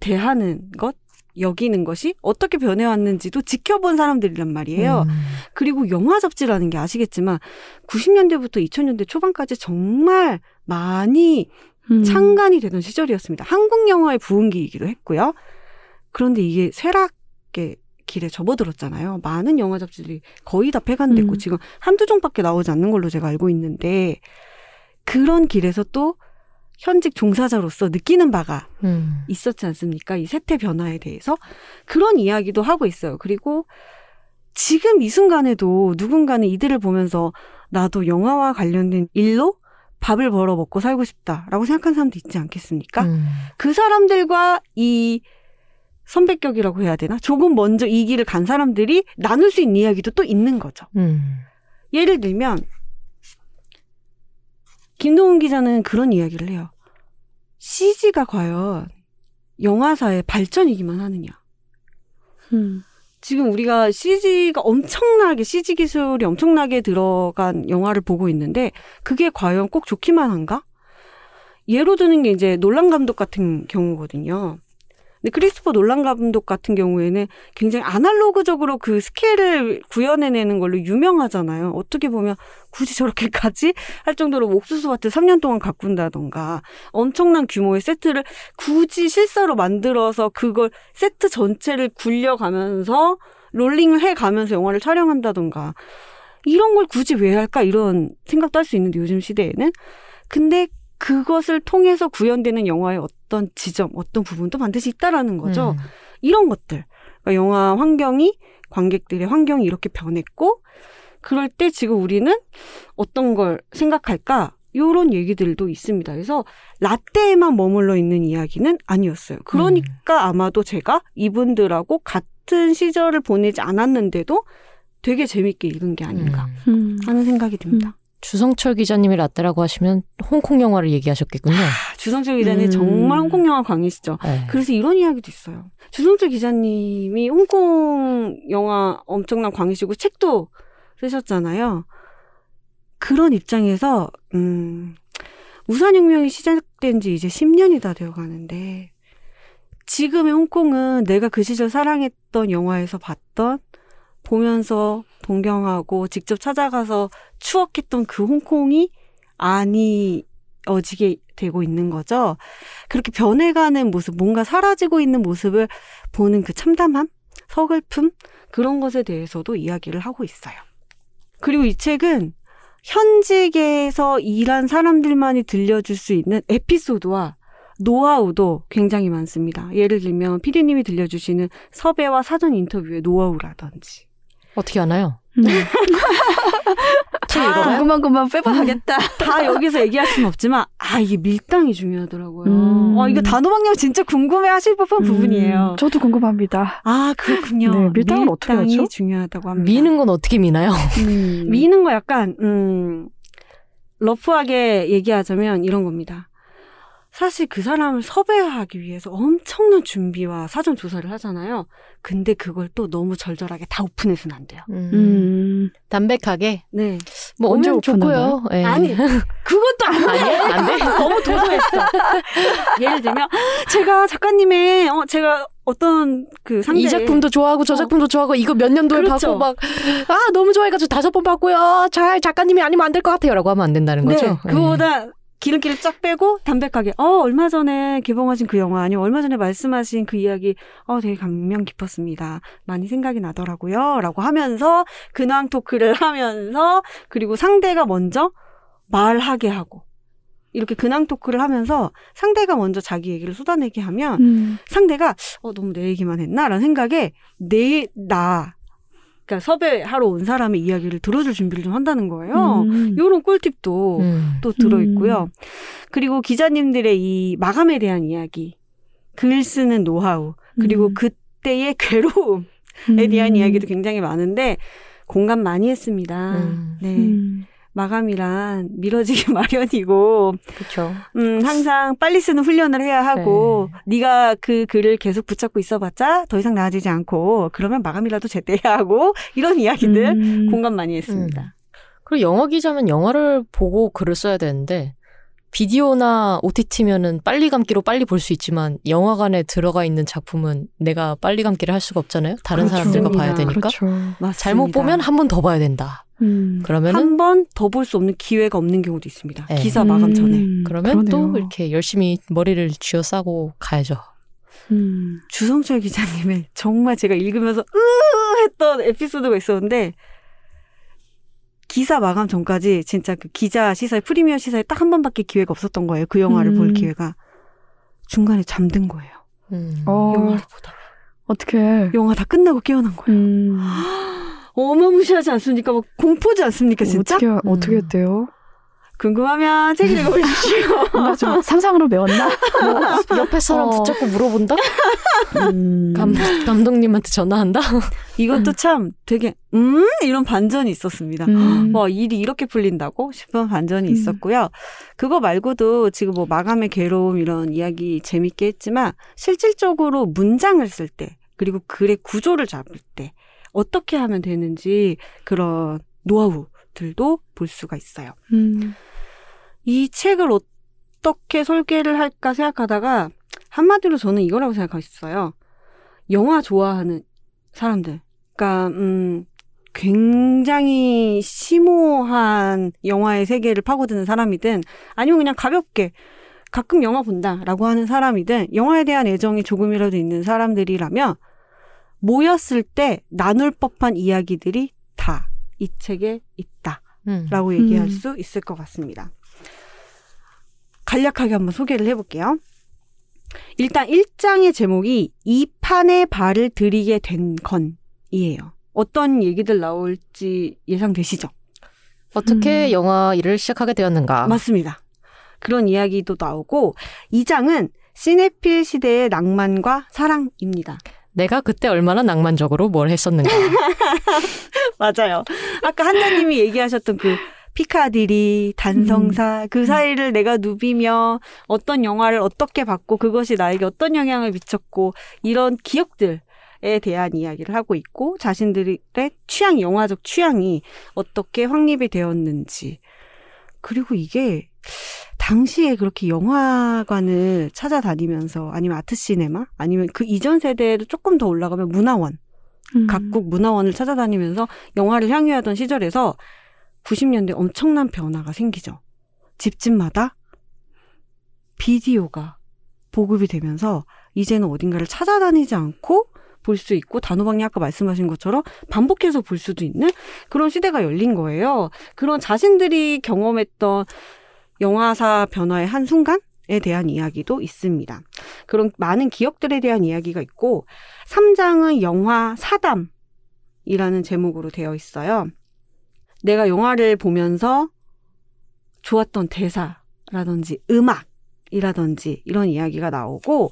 대하는 것, 여기는 것이 어떻게 변해왔는지도 지켜본 사람들이란 말이에요. 음. 그리고 영화 잡지라는 게 아시겠지만 구십 년대부터 이천 년대 초반까지 정말 많이 음. 창간이 되던 시절이었습니다. 한국 영화의 부흥기이기도 했고요. 그런데 이게 쇠락의 길에 접어들었잖아요. 많은 영화 잡지들이 거의 다 폐간됐고 음. 지금 한두 종밖에 나오지 않는 걸로 제가 알고 있는데 그런 길에서 또 현직 종사자로서 느끼는 바가 음. 있었지 않습니까? 이 세태 변화에 대해서 그런 이야기도 하고 있어요. 그리고 지금 이 순간에도 누군가는 이들을 보면서 나도 영화와 관련된 일로 밥을 벌어 먹고 살고 싶다라고 생각하는 사람도 있지 않겠습니까? 음. 그 사람들과 이 선배격이라고 해야 되나? 조금 먼저 이 길을 간 사람들이 나눌 수 있는 이야기도 또 있는 거죠. 음. 예를 들면 김동훈 기자는 그런 이야기를 해요. 씨지가 과연 영화사의 발전이기만 하느냐. 음. 지금 우리가 씨지가 엄청나게, 씨지 기술이 엄청나게 들어간 영화를 보고 있는데 그게 과연 꼭 좋기만 한가? 예로 드는 게 이제 놀란 감독 같은 경우거든요. 근데 크리스토퍼 놀란 감독 같은 경우에는 굉장히 아날로그적으로 그 스케일을 구현해내는 걸로 유명하잖아요. 어떻게 보면 굳이 저렇게까지 할 정도로 옥수수밭을 삼 년 동안 가꾼다던가 엄청난 규모의 세트를 굳이 실사로 만들어서 그걸 세트 전체를 굴려가면서 롤링을 해가면서 영화를 촬영한다던가 이런 걸 굳이 왜 할까 이런 생각도 할 수 있는데 요즘 시대에는. 근데 그것을 통해서 구현되는 영화의 어떤 지점, 어떤 부분도 반드시 있다라는 거죠. 음. 이런 것들. 그러니까 영화 환경이, 관객들의 환경이 이렇게 변했고 그럴 때 지금 우리는 어떤 걸 생각할까? 이런 얘기들도 있습니다. 그래서 라떼에만 머물러 있는 이야기는 아니었어요. 그러니까 음. 아마도 제가 이분들하고 같은 시절을 보내지 않았는데도 되게 재밌게 읽은 게 아닌가 음. 하는 생각이 듭니다. 음. 주성철 기자님이 라떼라고 하시면 홍콩 영화를 얘기하셨겠군요. 아, 주성철 기자님 음. 정말 홍콩 영화 광이시죠. 네. 그래서 이런 이야기도 있어요. 주성철 기자님이 홍콩 영화 엄청난 광이시고 책도 쓰셨잖아요. 그런 입장에서 음, 우산혁명이 시작된 지 이제 십 년이 다 되어가는데 지금의 홍콩은 내가 그 시절 사랑했던 영화에서 봤던 보면서 동경하고 직접 찾아가서 추억했던 그 홍콩이 아니어지게 되고 있는 거죠. 그렇게 변해가는 모습, 뭔가 사라지고 있는 모습을 보는 그 참담함, 서글픔 그런 것에 대해서도 이야기를 하고 있어요. 그리고 이 책은 현직에서 일한 사람들만이 들려줄 수 있는 에피소드와 노하우도 굉장히 많습니다. 예를 들면 피디님이 들려주시는 섭외와 사전 인터뷰의 노하우라든지. 어떻게 하나요? 음. 다 궁금한 것만 빼봐야겠다. 다 여기서 얘기할 수는 없지만 아 이게 밀당이 중요하더라고요. 음. 와, 이거 단호박님 진짜 궁금해하실 법한 음. 부분이에요. 저도 궁금합니다. 아 그렇군요. 네, 밀당은 어떻게 하죠? 밀당이 중요하다고 합니다. 미는 건 어떻게 미나요? 음. 미는 거 약간 음, 러프하게 얘기하자면 이런 겁니다. 사실 그 사람을 섭외하기 위해서 엄청난 준비와 사전 조사를 하잖아요. 근데 그걸 또 너무 절절하게 다 오픈해서는 안 돼요. 음. 음. 담백하게? 네. 뭐 언제 오픈하나요? 아니, 그것도 안 돼요. 안 돼? 너무 도도했어. 예를 들면 제가 작가님의 어, 제가 어떤 그 상대 이 작품도 좋아하고 저 작품도 어. 좋아하고 이거 몇 년도에 그렇죠. 봤고 막 아 너무 좋아해가지고 다섯 번 봤고요. 잘 작가님이 아니면 안 될 것 같아요라고 하면 안 된다는 거죠. 네. 그보다 기름기를 쫙 빼고 담백하게 어 얼마 전에 개봉하신 그 영화 아니면 얼마 전에 말씀하신 그 이야기 어 되게 감명 깊었습니다. 많이 생각이 나더라고요. 라고 하면서 근황 토크를 하면서 그리고 상대가 먼저 말하게 하고 이렇게 근황 토크를 하면서 상대가 먼저 자기 얘기를 쏟아내게 하면 음. 상대가 어 너무 내 얘기만 했나? 라는 생각에 내 나 그러니까 섭외하러 온 사람의 이야기를 들어줄 준비를 좀 한다는 거예요. 음. 이런 꿀팁도 음. 또 들어있고요. 음. 그리고 기자님들의 이 마감에 대한 이야기, 글 쓰는 노하우, 그리고 음. 그때의 괴로움에 음. 대한 이야기도 굉장히 많은데 공감 많이 했습니다. 음. 네. 음. 마감이란 미뤄지기 마련이고 그렇죠. 음, 항상 빨리 쓰는 훈련을 해야 하고 네. 네가 그 글을 계속 붙잡고 있어봤자 더 이상 나아지지 않고 그러면 마감이라도 제때해야 하고 이런 이야기들 음. 공감 많이 했습니다. 음. 그리고 영화 기자면 영화를 보고 글을 써야 되는데 비디오나 오티티면은 빨리 감기로 빨리 볼 수 있지만 영화관에 들어가 있는 작품은 내가 빨리 감기를 할 수가 없잖아요. 다른 그렇죠. 사람들과 봐야 되니까. 그렇죠. 잘못 보면 한 번 더 봐야 된다. 음. 그러면 한 번 더 볼 수 없는 기회가 없는 경우도 있습니다. 네. 기사 마감 전에. 음. 그러면 그러네요. 또 이렇게 열심히 머리를 쥐어싸고 가야죠. 음. 주성철 기자님의 정말 제가 읽으면서 으 황당했던 에피소드가 있었는데 기사 마감 전까지 진짜 그 기자 시사에 프리미어 시사에 딱 한 번밖에 기회가 없었던 거예요. 그 영화를 음. 볼 기회가. 중간에 잠든 거예요. 음. 어. 영화를 보다가. 어떡해. 영화 다 끝나고 깨어난 거예요. 음. 어마무시하지 않습니까? 막 공포지 않습니까? 진짜? 어떻게, 음. 어떻게 했대요? 궁금하면 책 읽어보십시오. 나 좀 상상으로 메웠나? 뭐 옆에 사람 어. 붙잡고 물어본다? 음. 감, 감독님한테 전화한다? 이것도 참 되게 음? 이런 반전이 있었습니다. 음. 뭐 일이 이렇게 풀린다고? 싶은 반전이 음. 있었고요. 그거 말고도 지금 뭐 마감의 괴로움 이런 이야기 재밌게 했지만 실질적으로 문장을 쓸 때 그리고 글의 구조를 잡을 때 어떻게 하면 되는지 그런 노하우들도 볼 수가 있어요. 음. 이 책을 어떻게 설계를 할까 생각하다가 한마디로 저는 이거라고 생각했어요. 영화 좋아하는 사람들. 그러니까 음, 굉장히 심오한 영화의 세계를 파고드는 사람이든 아니면 그냥 가볍게 가끔 영화 본다라고 하는 사람이든 영화에 대한 애정이 조금이라도 있는 사람들이라면 모였을 때 나눌 법한 이야기들이 다 이 책에 있다. 음. 라고 얘기할 음. 수 있을 것 같습니다. 간략하게 한번 소개를 해볼게요. 일단 일 장의 제목이 이 판에 발을 들이게 된 건이에요. 어떤 얘기들 나올지 예상되시죠? 어떻게 음. 영화 일을 시작하게 되었는가? 맞습니다. 그런 이야기도 나오고 이 장은 시네필 시대의 낭만과 사랑입니다. 내가 그때 얼마나 낭만적으로 뭘 했었는가. 맞아요. 아까 한자님이 얘기하셨던 그 피카디리, 단성사 음. 그 사이를 내가 누비며 어떤 영화를 어떻게 봤고 그것이 나에게 어떤 영향을 미쳤고 이런 기억들에 대한 이야기를 하고 있고 자신들의 취향, 영화적 취향이 어떻게 확립이 되었는지 그리고 이게 당시에 그렇게 영화관을 찾아다니면서 아니면 아트시네마 아니면 그 이전 세대로 조금 더 올라가면 문화원 음. 각국 문화원을 찾아다니면서 영화를 향유하던 시절에서 구십 년대 엄청난 변화가 생기죠. 집집마다 비디오가 보급이 되면서 이제는 어딘가를 찾아다니지 않고 볼 수 있고 단호박님 아까 말씀하신 것처럼 반복해서 볼 수도 있는 그런 시대가 열린 거예요. 그런 자신들이 경험했던 영화사 변화의 한순간에 대한 이야기도 있습니다. 그런 많은 기억들에 대한 이야기가 있고 삼 장은 영화 사담이라는 제목으로 되어 있어요. 내가 영화를 보면서 좋았던 대사라든지 음악이라든지 이런 이야기가 나오고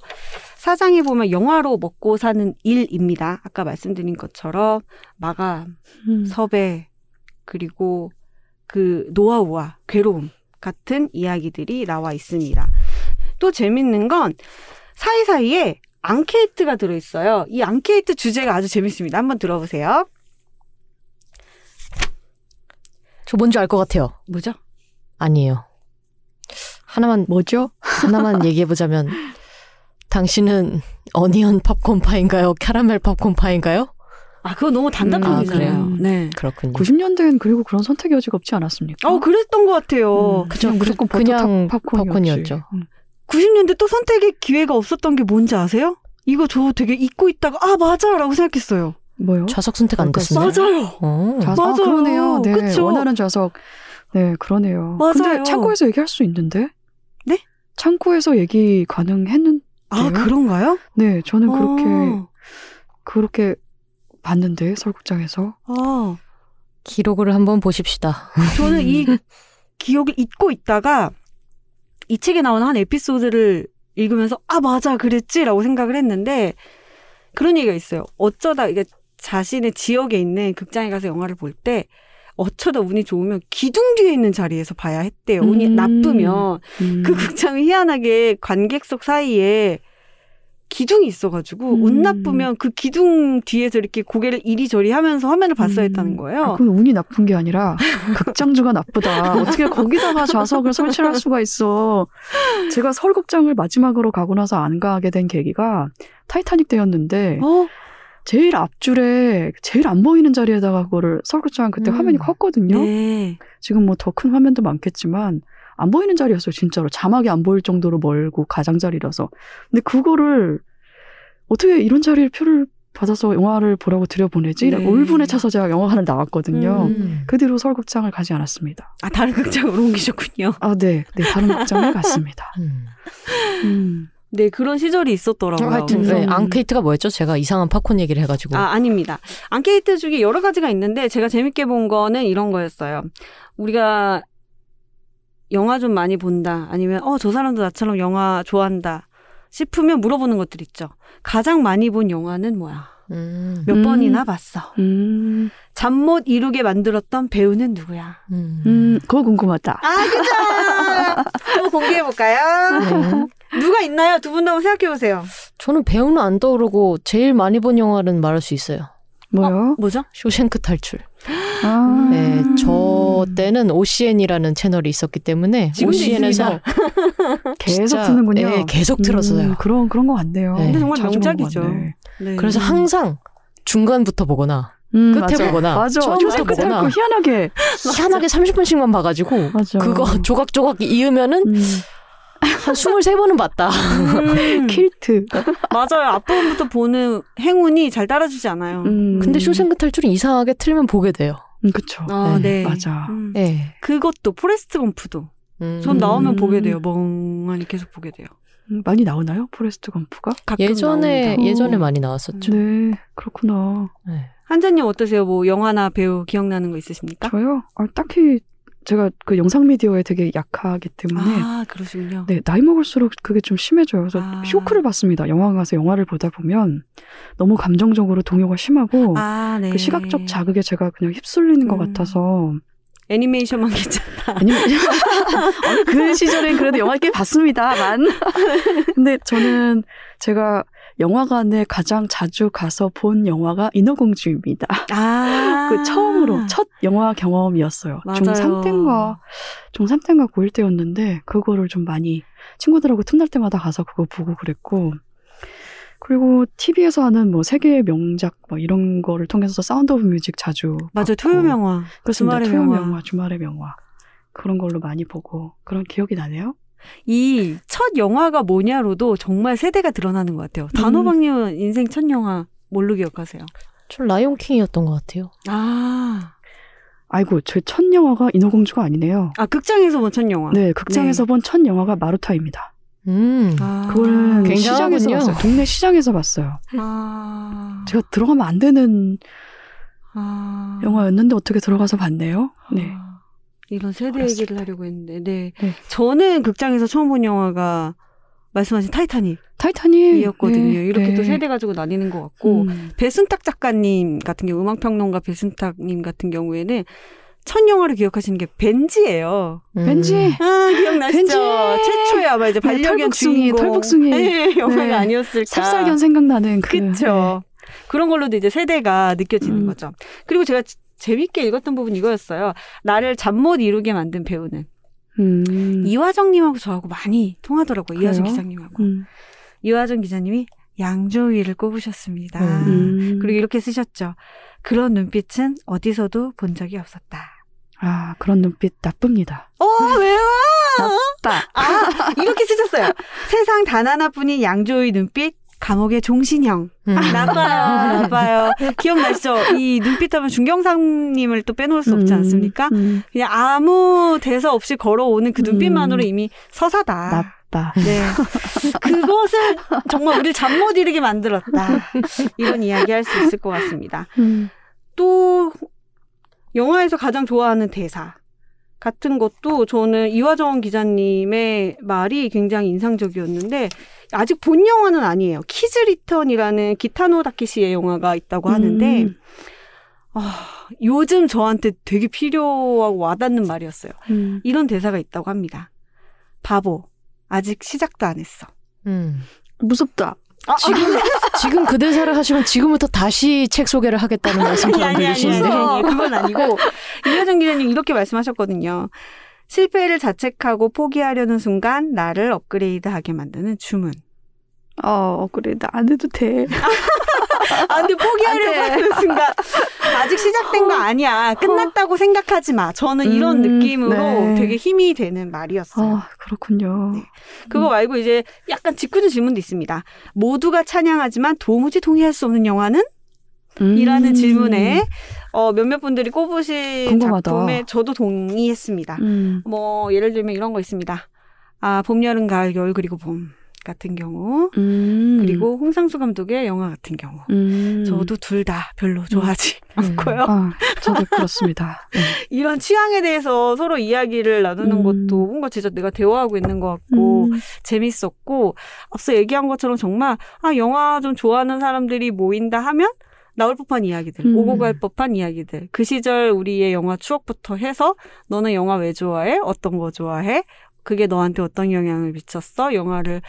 사장에 보면 영화로 먹고 사는 일입니다. 아까 말씀드린 것처럼 마감, 음. 섭외, 그리고 그 노하우와 괴로움 같은 이야기들이 나와 있습니다. 또 재밌는 건 사이사이에 앙케이트가 들어있어요. 이 앙케이트 주제가 아주 재밌습니다. 한번 들어보세요. 저 뭔지 알 것 같아요. 뭐죠? 아니에요. 하나만 뭐죠? 하나만 얘기해보자면 당신은 어니언 팝콘파인가요? 캐러멜 팝콘파인가요? 아, 그거 너무 단답형이잖아요. 음, 아, 네. 그렇군요. 구십 년대엔 그리고 그런 선택 여지가 없지 않았습니까? 어, 그랬던 것 같아요. 음, 그냥 무조건 그냥 팝콘 팝콘이었죠. 음. 구십 년대 또 선택의 기회가 없었던 게 뭔지 아세요? 이거 저 되게 잊고 있다가 아 맞아 라고 생각했어요. 뭐요? 좌석 선택 안 됐어요. 맞아요. 어. 좌석, 맞아요. 아, 그러네요. 네, 그쵸? 원하는 좌석. 네, 그러네요. 맞아요. 근데 창고에서 얘기할 수 있는데? 네? 창고에서 얘기 가능했는데? 아, 그런가요? 네, 저는 아. 그렇게 그렇게 봤는데 서울극장에서. 아. 기록을 한번 보십시다. 저는 이 기억을 잊고 있다가 이 책에 나오는 한 에피소드를 읽으면서 아, 맞아, 그랬지라고 생각을 했는데 그런 얘기가 있어요. 어쩌다 이게 자신의 지역에 있는 극장에 가서 영화를 볼 때 어쩌다 운이 좋으면 기둥 뒤에 있는 자리에서 봐야 했대요. 운이 음. 나쁘면 음. 그 극장은 희한하게 관객석 사이에 기둥이 있어가지고 음. 운 나쁘면 그 기둥 뒤에서 이렇게 고개를 이리저리 하면서 화면을 봤어야 했다는 거예요. 아, 그럼 운이 나쁜 게 아니라 극장주가 나쁘다. 어떻게 거기다가 좌석을 설치할 수가 있어. 제가 서울극장을 마지막으로 가고 나서 안 가게 된 계기가 타이타닉 때였는데 어? 제일 앞줄에 제일 안 보이는 자리에다가 그거를 서울극장 그때 음. 화면이 컸거든요. 네. 지금 뭐 더 큰 화면도 많겠지만 안 보이는 자리였어요. 진짜로. 자막이 안 보일 정도로 멀고 가장자리라서. 근데 그거를 어떻게 이런 자리에 표를 받아서 영화를 보라고 들여보내지. 네. 울분에 차서 제가 영화관을 나왔거든요. 음. 그 뒤로 서울극장을 가지 않았습니다. 아, 다른 극장으로 옮기셨군요. 아, 네. 네, 다른 극장을 갔습니다. 음. 음. 네, 그런 시절이 있었더라고요. 하여튼 네, 앙케이트가 뭐였죠? 제가 이상한 팝콘 얘기를 해가지고. 아, 아닙니다. 앙케이트 중에 여러 가지가 있는데 제가 재밌게 본 거는 이런 거였어요. 우리가 영화 좀 많이 본다, 아니면 어, 저 사람도 나처럼 영화 좋아한다 싶으면 물어보는 것들 있죠. 가장 많이 본 영화는 뭐야? 음. 몇 음. 번이나 봤어? 음. 잠 못 이루게 만들었던 배우는 누구야? 음, 음 그거 궁금하다. 아, 그죠? 한번 공개해볼까요? 네. 누가 있나요? 두 분 한번 생각해보세요. 저는 배우는 안 떠오르고 제일 많이 본 영화는 말할 수 있어요. 뭐요? 어, 뭐죠? 쇼생크 탈출. 아. 네, 저 때는 오씨엔이라는 채널이 있었기 때문에 오씨엔에서 계속 듣는군요. 네, 계속 들었어요. 음, 그런 그런 거 같네요. 네. 근데 정말 명작이죠. 네. 그래서 항상 중간부터 보거나 음, 끝에 맞아. 보거나 맞아. 처음부터 보거나 희한하게 희한하게 삼십 분씩만 봐가지고 맞아. 그거 조각조각 이으면은. 음. 한 스물세 번은 봤다. 음. 킬트. 맞아요. 앞부분부터 보는 행운이 잘 따라주지 않아요. 음. 근데 쇼생크 탈출은 이상하게 틀면 보게 돼요. 음, 그쵸. 아, 네. 네. 맞아. 음. 네. 그것도, 포레스트 검프도. 음. 전 나오면 보게 돼요. 멍하니 계속 보게 돼요. 음, 많이 나오나요? 포레스트 검프가? 가끔 예전에, 나온다. 예전에 많이 나왔었죠. 네. 그렇구나. 네. 한자님 어떠세요? 뭐, 영화나 배우 기억나는 거 있으십니까? 저요? 아, 딱히. 제가 그 영상 미디어에 되게 약하기 때문에. 아, 그러시군요. 네, 나이 먹을수록 그게 좀 심해져요. 그래서 아. 쇼크를 받습니다. 영화관 가서 영화를 보다 보면 너무 감정적으로 동요가 심하고 아, 네. 그 시각적 자극에 제가 그냥 휩쓸리는 음. 것 같아서. 애니메이션만 괜찮다. 아니, 그 시절엔 그래도 영화 꽤 봤습니다만. 근데 저는 제가 영화관에 가장 자주 가서 본 영화가 인어공주입니다. 아~ 그 처음으로 첫 영화 경험이었어요. 중삼 때인가 중삼 때인가 고일 때였는데 그거를 좀 많이 친구들하고 틈날 때마다 가서 그거 보고 그랬고, 그리고 티비에서 하는 뭐 세계의 명작 뭐 이런 거를 통해서 사운드 오브 뮤직 자주 맞아요. 토요 명화. 그렇습니다. 토요 명화, 주말의 명화. 그런 걸로 많이 보고 그런 기억이 나네요. 이 첫 영화가 뭐냐로도 정말 세대가 드러나는 것 같아요. 단호박님은 인생 첫 영화 뭘로 기억하세요? 전 라이온킹이었던 것 같아요. 아, 아이고, 제 첫 영화가 인어공주가 아니네요. 아, 극장에서 본 첫 영화. 네, 극장에서 네. 본 첫 영화가 마루타입니다. 음, 아, 그걸 시장에서 봤어요. 동네 시장에서 봤어요. 아, 제가 들어가면 안 되는 아... 영화였는데 어떻게 들어가서 봤네요. 네. 아... 이런 세대 어렸을 얘기를 때. 하려고 했는데, 네. 네. 저는 극장에서 처음 본 영화가 말씀하신 타이타닉. 타이타닉이었거든요. 네. 이렇게 네. 또 세대 가지고 나뉘는 것 같고, 음. 배순탁 작가님 같은 경우, 음악평론가 배순탁님 같은 경우에는 첫 영화를 기억하시는 게 벤지예요. 음. 벤지. 아, 기억나시죠? 벤지. 최초의 아마 이제 반려견 네, 털복숭이, 털복숭이. 네, 영화가 네. 아니었을까. 삽살견 생각나는 그. 그쵸. 네. 그런 걸로도 이제 세대가 느껴지는 음. 거죠. 그리고 제가 재밌게 읽었던 부분 이거였어요. 나를 잠 못 이루게 만든 배우는. 음. 이화정님하고 저하고 많이 통하더라고요. 그래요? 이화정 기자님하고. 음. 이화정 기자님이 양조위를 꼽으셨습니다. 음. 그리고 이렇게 쓰셨죠. 그런 눈빛은 어디서도 본 적이 없었다. 아, 그런 눈빛 나쁩니다. 어, 왜요? 나쁘다. 아, 이렇게 쓰셨어요. 세상 단 하나뿐인 양조위 눈빛. 감옥의 종신형. 음. 나빠요, 나빠요. 기억나시죠? 이 눈빛 하면 중경상님을 또 빼놓을 수 없지 않습니까? 음, 음. 그냥 아무 대사 없이 걸어오는 그 눈빛만으로 음. 이미 서사다. 나빠. 네. 그것을 정말 우리를 잠 못 이루게 만들었다. 이런 이야기 할 수 있을 것 같습니다. 음. 또, 영화에서 가장 좋아하는 대사 같은 것도 저는 이화정 기자님의 말이 굉장히 인상적이었는데, 아직 본 영화는 아니에요. 키즈 리턴이라는 기타노 다케시의 영화가 있다고 하는데 음. 아, 요즘 저한테 되게 필요하고 와닿는 말이었어요. 음. 이런 대사가 있다고 합니다. 바보, 아직 시작도 안 했어. 음. 무섭다. 아, 지금, 아, 지금 그 대사를 하시면 지금부터 다시 책 소개를 하겠다는 말씀 좀 들으시는데. 아니, 아니, 아니, 아니, 그건 아니고. 이화정 기자님 이렇게 말씀하셨거든요. 실패를 자책하고 포기하려는 순간 나를 업그레이드하게 만드는 주문. 어, 업그레이드 안 해도 돼. 아, 근데 포기하려고 하는 순간 아직 시작된 거 아니야. 끝났다고 생각하지 마. 저는 이런 음, 느낌으로 네. 되게 힘이 되는 말이었어요. 아, 그렇군요. 네. 그거 음. 말고 이제 약간 짓궂은 질문도 있습니다. 모두가 찬양하지만 도무지 동의할 수 없는 영화는? 음. 이라는 질문에 어, 몇몇 분들이 꼽으신 궁금하다. 작품에 저도 동의했습니다. 음. 뭐 예를 들면 이런 거 있습니다. 아, 봄, 여름, 가을, 겨울 그리고 봄 같은 경우 음. 그리고 홍상수 감독의 영화 같은 경우 음. 저도 둘 다 별로 좋아하지 음. 않고요. 아, 저도 그렇습니다. 네. 이런 취향에 대해서 서로 이야기를 나누는 음. 것도 뭔가 진짜 내가 대화하고 있는 것 같고 음. 재밌었고 앞서 얘기한 것처럼 정말 아, 영화 좀 좋아하는 사람들이 모인다 하면 나올 법한 이야기들, 음. 오고 갈 법한 이야기들. 그 시절 우리의 영화 추억부터 해서 너는 영화 왜 좋아해? 어떤 거 좋아해? 그게 너한테 어떤 영향을 미쳤어? 영화를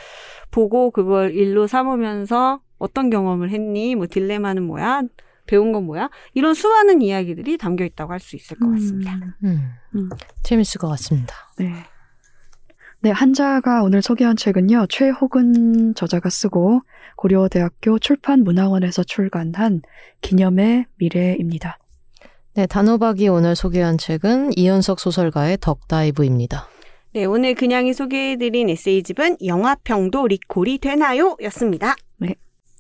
보고 그걸 일로 삼으면서 어떤 경험을 했니? 뭐 딜레마는 뭐야? 배운 건 뭐야? 이런 수많은 이야기들이 담겨 있다고 할 수 있을 것 같습니다. 음. 음. 음. 재밌을 것 같습니다. 네. 네, 한자가 오늘 소개한 책은요. 최호근 저자가 쓰고 고려대학교 출판문화원에서 출간한 기념의 미래입니다. 네, 단호박이 오늘 소개한 책은 이현석 소설가의 덕다이브입니다. 네, 오늘 그냥이 소개해드린 에세이집은 영화평도 리콜이 되나요? 였습니다. 네,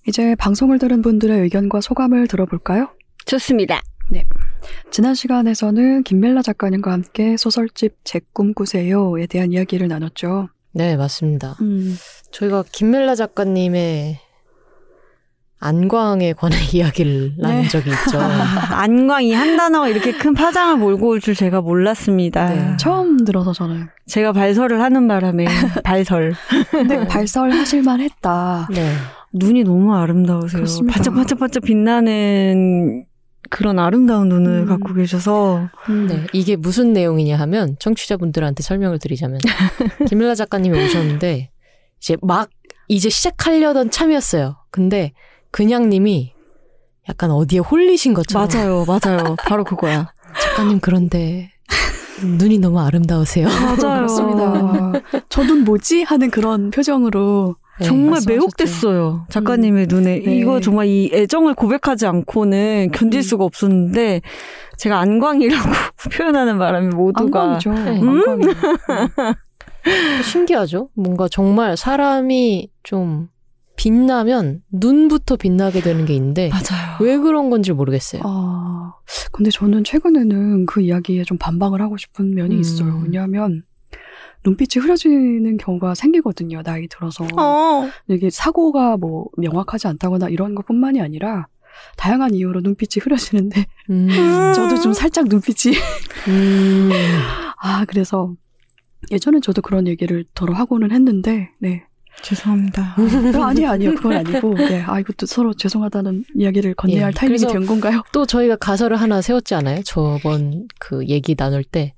이제 방송을 들은 분들의 의견과 소감을 들어볼까요? 좋습니다. 네, 지난 시간에서는 김멜라 작가님과 함께 소설집 제 꿈꾸세요에 대한 이야기를 나눴죠. 네, 맞습니다. 음. 저희가 김멜라 작가님의 안광에 관한 이야기를 나눈 네. 적이 있죠. 안광이 한 단어가 이렇게 큰 파장을 몰고 올 줄 제가 몰랐습니다. 네. 처음 들어서 저는. 제가 발설을 하는 바람에 발설. 근데 발설하실만 했다. 네. 눈이 너무 아름다우세요. 반짝반짝반짝 반짝 빛나는 그런 아름다운 눈을 음. 갖고 계셔서 음. 네, 이게 무슨 내용이냐 하면 청취자분들한테 설명을 드리자면 김일라 작가님이 오셨는데 이제 막 이제 시작하려던 참이었어요. 근데 그냥 님이 약간 어디에 홀리신 것처럼 맞아요. 맞아요. 바로 그거야. 작가님 그런데 눈이 너무 아름다우세요. 맞아요. 그렇습니다. 저 눈 뭐지? 하는 그런 표정으로 네, 정말 말씀하셨죠. 매혹됐어요. 작가님의 음, 눈에. 네. 이거 정말 이 애정을 고백하지 않고는 견딜 수가 없었는데 제가 안광이라고 표현하는 바람에 모두가. 안광이죠. 네, 음? 안광이. 신기하죠. 뭔가 정말 사람이 좀 빛나면 눈부터 빛나게 되는 게 있는데 맞아요. 왜 그런 건지 모르겠어요. 아, 근데 저는 최근에는 그 이야기에 좀 반박을 하고 싶은 면이 음. 있어요. 왜냐하면 눈빛이 흐려지는 경우가 생기거든요. 나이 들어서. 어. 이게 사고가 뭐 명확하지 않다거나 이런 것뿐만이 아니라 다양한 이유로 눈빛이 흐려지는데 음. 저도 좀 살짝 눈빛이 음. 아, 그래서 예전에 저도 그런 얘기를 더러 하고는 했는데 네. 죄송합니다. 아니요, 아니요. 그건 아니고. 네. 아, 이것도 서로 죄송하다는 이야기를 건네야 할 예, 타이밍이 된 건가요? 또 저희가 가설을 하나 세웠지 않아요? 저번 그 얘기 나눌 때.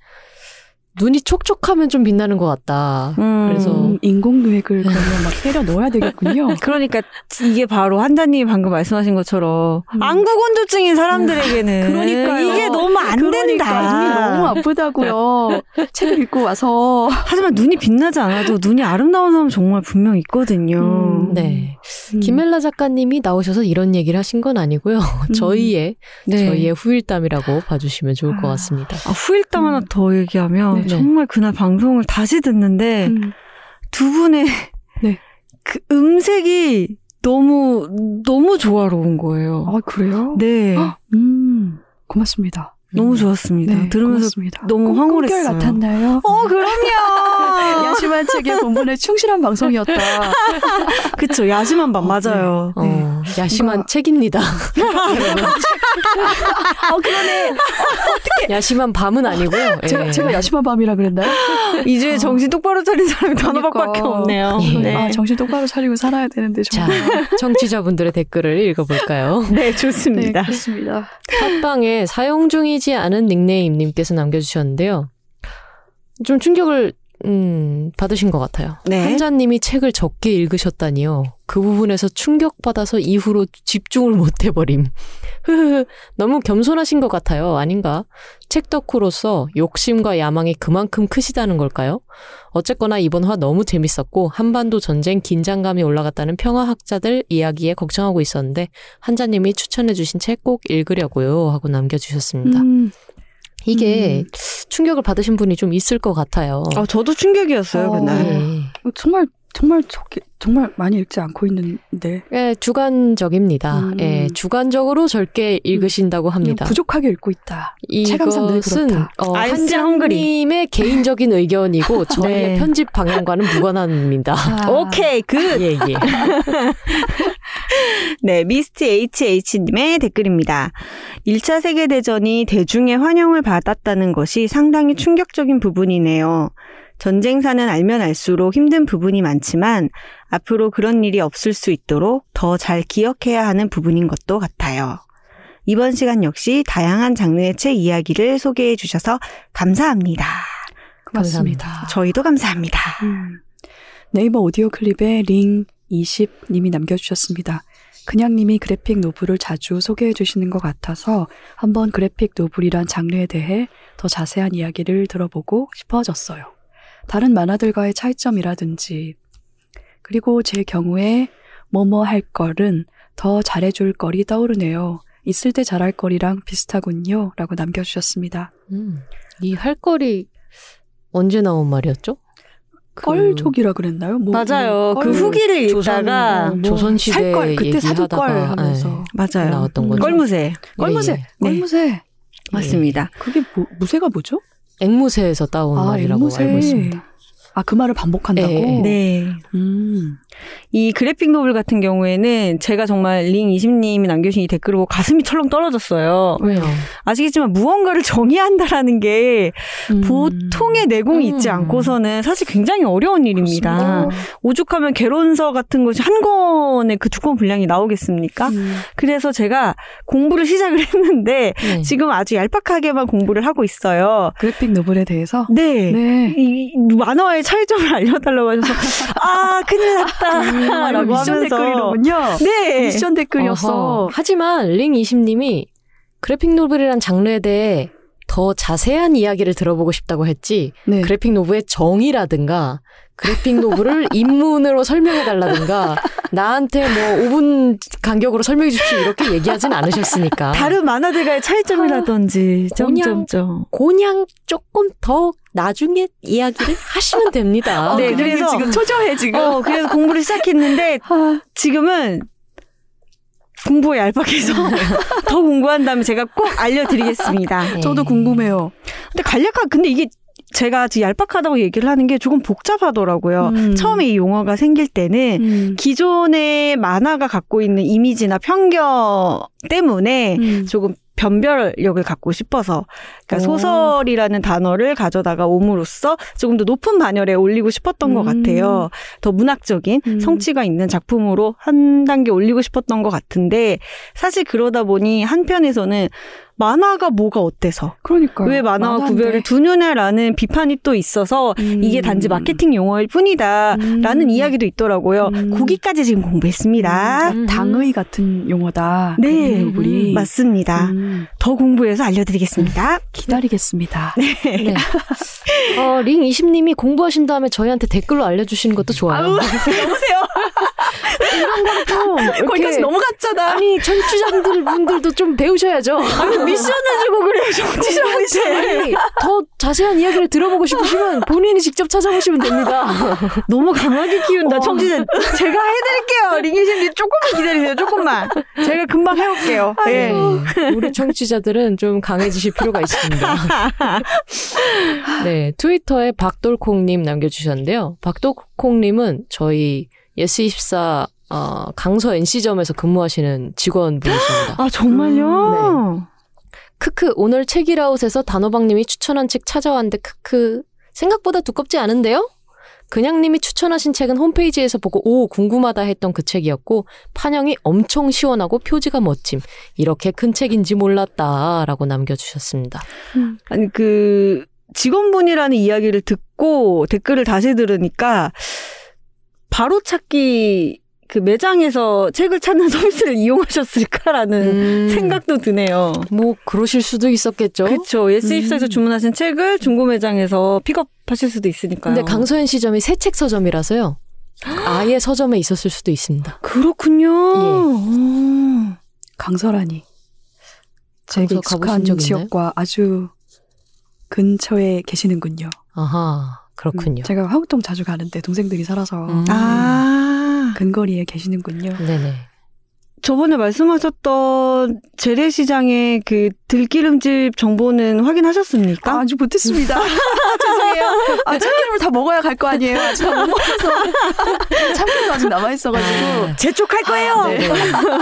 눈이 촉촉하면 좀 빛나는 것 같다. 음, 그래서 인공누액을 그러면 막 때려 넣어야 되겠군요. 그러니까 이게 바로 한자님이 방금 말씀하신 것처럼 음. 안구건조증인 사람들에게는 그러니까요. 이게 너무 안 그러니까 된다. 눈이 너무 아프다고요. 책을 읽고 와서. 하지만 눈이 빛나지 않아도 눈이 아름다운 사람 정말 분명 있거든요. 음, 네, 음. 김멜라 작가님이 나오셔서 이런 얘기를 하신 건 아니고요. 음. 저희의 네. 저희의 후일담이라고 봐주시면 좋을 것 같습니다. 아, 후일담 음. 하나 더 얘기하면. 네. 네. 정말 그날 방송을 다시 듣는데 음. 두 분의 네. 그 음색이 너무 너무 조화로운 거예요. 아, 그래요? 네. 음, 고맙습니다. 너무 좋았습니다. 네, 들으면서 고맙습니다. 너무 황홀했어요. 꿈결 같았나요? 어, 그럼요. 야심한 책의 본분에 충실한 방송이었다. 그쵸, 야심한 밤 맞아요. 네. 어, 네. 야심한 뭔가... 책입니다. 어, 그러네. 어, 어떻게? 야심한 밤은 아니고 예. 제가, 제가 야심한 밤이라 그랬나요? 이제 어. 정신 똑바로 차린 사람이 단호박밖에 그러니까. 없네요. 예. 네. 아, 정신 똑바로 차리고 살아야 되는데 정말. 자, 청취자분들의 댓글을 읽어볼까요? 네, 좋습니다. 네, 좋습니다. 팟빵에 사용 중이 않은 닉네임님께서 남겨주셨는데요. 좀 충격을 음, 받으신 것 같아요. 네. 한자님이 책을 적게 읽으셨다니요. 그 부분에서 충격받아서 이후로 집중을 못해버림. 흐흐흐, 너무 겸손하신 것 같아요. 아닌가? 책 덕후로서 욕심과 야망이 그만큼 크시다는 걸까요? 어쨌거나 이번 화 너무 재밌었고 한반도 전쟁 긴장감이 올라갔다는 평화학자들 이야기에 걱정하고 있었는데 한자님이 추천해주신 책 꼭 읽으려고요 하고 남겨주셨습니다. 음. 이게 음. 충격을 받으신 분이 좀 있을 것 같아요. 아, 저도 충격이었어요, 어, 그날. 네. 정말, 정말, 저기, 정말 많이 읽지 않고 있는데. 예, 주관적입니다. 음. 예, 주관적으로 적게 읽으신다고 합니다. 부족하게 읽고 있다. 이것은 어, 한자님의 개인적인 의견이고 저희의 네. 편집 방향과는 무관합니다. 아. 오케이, 굿! 예, 예. 네, 미스트 에이치에이치님의 댓글입니다. 일 차 세계대전이 대중의 환영을 받았다는 것이 상당히 충격적인 부분이네요. 전쟁사는 알면 알수록 힘든 부분이 많지만 앞으로 그런 일이 없을 수 있도록 더 잘 기억해야 하는 부분인 것도 같아요. 이번 시간 역시 다양한 장르의 책 이야기를 소개해 주셔서 감사합니다. 고맙습니다. 감사합니다. 저희도 감사합니다. 음. 네이버 오디오 클립에 링 이십 님이 남겨주셨습니다. 그냥님이 그래픽 노블을 자주 소개해 주시는 것 같아서 한번 그래픽 노블이란 장르에 대해 더 자세한 이야기를 들어보고 싶어졌어요. 다른 만화들과의 차이점이라든지 그리고 제 경우에 뭐뭐 할 걸은 더 잘해줄 거리 떠오르네요. 있을 때 잘할 거리랑 비슷하군요. 라고 남겨주셨습니다. 음, 이 할 거리 언제 나온 말이었죠? 그... 껄족이라 그랬나요? 뭐, 맞아요. 그 후기를 읽다가 조선, 뭐 조선시대 걸, 그때 사두껄 하면서 네. 맞아요. 나왔던 거죠. 껄무새. 껄무새. 예, 예. 껄무새. 네. 맞습니다. 그게 뭐, 무쇠가 뭐죠? 앵무새에서 따온 아, 말이라고 앵무새. 알고 있습니다. 아, 그 말을 반복한다고? 네. 네. 음. 이 그래픽 노블 같은 경우에는 제가 정말 링이십 님이 남겨주신 이 댓글을 보고 가슴이 철렁 떨어졌어요. 왜요? 아시겠지만 무언가를 정의한다라는 게 음. 보통의 내공이 음. 있지 않고서는 사실 굉장히 어려운 일입니다. 그렇습니다. 오죽하면 개론서 같은 것이 한 권의 그 두꺼운 분량이 나오겠습니까? 음. 그래서 제가 공부를 시작을 했는데 네. 지금 아주 얄팍하게만 공부를 하고 있어요. 그래픽 노블에 대해서? 네. 네. 이, 만화의 차이점을 알려달라고 하셔서 아 큰일 났다 음, 라고 미션 하면서. 댓글이로군요. 네. 미션 댓글이었어. 어허. 하지만 링이십 님이 그래픽 노블이란 장르에 대해 더 자세한 이야기를 들어보고 싶다고 했지 네. 그래픽 노블의 정의라든가 그래픽 노블을 입문으로 설명해달라든가 나한테 뭐 오 분 간격으로 설명해 주십시오 이렇게 얘기하진 않으셨으니까 다른 만화들과의 차이점이라든지 아, 점점점 그냥 조금 더 나중에 이야기를 하시면 됩니다. 네, 그래서 지금 초조해 지금. 어, 그래서 공부를 시작했는데 지금은 공부에 얄팍해서 더 공부한 다음에 제가 꼭 알려드리겠습니다. 네. 저도 궁금해요. 근데 간략하게 근데 이게 제가 아주 얄팍하다고 얘기를 하는 게 조금 복잡하더라고요. 음. 처음에 이 용어가 생길 때는 음. 기존의 만화가 갖고 있는 이미지나 편견 때문에 음. 조금 변별력을 갖고 싶어서 그러니까 소설이라는 단어를 가져다가 옴으로써 조금 더 높은 반열에 올리고 싶었던 음. 것 같아요. 더 문학적인 음. 성취가 있는 작품으로 한 단계 올리고 싶었던 것 같은데 사실 그러다 보니 한편에서는 만화가 뭐가 어때서 그러니까요. 왜 만화와 만화인데. 구별을 두느냐라는 비판이 또 있어서 음. 이게 단지 마케팅 용어일 뿐이다라는 음. 이야기도 있더라고요. 음. 거기까지 지금 공부했습니다. 음. 당의 같은 용어다. 네, 음. 맞습니다. 음. 더 공부해서 알려드리겠습니다. 기다리겠습니다. 네. 네. 어, 링이십 님이 공부하신 다음에 저희한테 댓글로 알려주시는 것도 좋아요. 여보세요. 이런 건 좀 거기까지 넘어갔잖아. 아니 청취자분들 분들도 좀 배우셔야죠. 미션을 주고 그래요. 정치자한테 더 자세한 이야기를 들어보고 싶으시면 본인이 직접 찾아보시면 됩니다. 너무 강하게 키운다. 청취자 어. 제가 해드릴게요. 링이십님 조금만 기다리세요. 조금만. 제가 금방 해올게요. 네. 우리 청취자들은 좀 강해지실 필요가 있습니다. 네, 트위터에 박돌콩님 남겨주셨는데요. 박돌콩님은 저희 예스이십사 어, 강서 엔씨점에서 근무하시는 직원분이십니다. 아 정말요? 네. 크크 오늘 책일아웃에서 단호박님이 추천한 책 찾아왔는데 크크 생각보다 두껍지 않은데요? 그냥님이 추천하신 책은 홈페이지에서 보고 오 궁금하다 했던 그 책이었고 판형이 엄청 시원하고 표지가 멋짐 이렇게 큰 책인지 몰랐다라고 남겨주셨습니다. 음. 아니 그 직원분이라는 이야기를 듣고 댓글을 다시 들으니까 바로 찾기 그 매장에서 책을 찾는 서비스를 이용하셨을까라는 음. 생각도 드네요. 뭐 그러실 수도 있었겠죠. 그렇죠. 예스이십사에서 음. 주문하신 책을 중고 매장에서 픽업하실 수도 있으니까요. 근데 강서현 시점이 새 책 서점이라서요. 아예 서점에 있었을 수도 있습니다. 그렇군요. 예. 강서라니. 저에게 익숙한 지역과 아주 근처에 계시는군요. 아하, 그렇군요. 음, 제가 화곡동 자주 가는데 동생들이 살아서 음. 아~ 근거리에 계시는군요. 네네. 저번에 말씀하셨던 재래시장의 그 들기름집 정보는 확인하셨습니까? 아, 아직 못했습니다. 죄송해요. 아, 참기름을 다 먹어야 갈 거 아니에요. 아직 못 먹어서 참기름 아직 남아있어가지고 재촉할 거예요. 아, 네.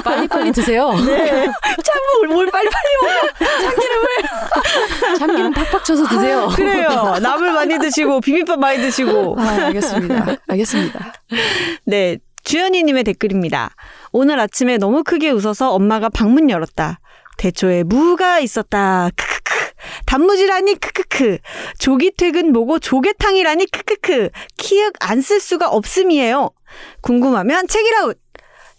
빨리 빨리 드세요. 네. 참기름을 뭘 빨리 빨리 먹어요. 참기름을 참기름 팍팍 쳐서 드세요. 아, 그래요. 나물 많이 드시고 비빔밥 많이 드시고. 아, 알겠습니다. 알겠습니다. 네. 주연이님의 댓글입니다. 오늘 아침에 너무 크게 웃어서 엄마가 방문 열었다. 대초에 무가 있었다. 크크크. 단무지라니 크크크. 조기 퇴근 뭐고 조개탕이라니 크크크. 키읔 안 쓸 수가 없음이에요. 궁금하면 책이라웃.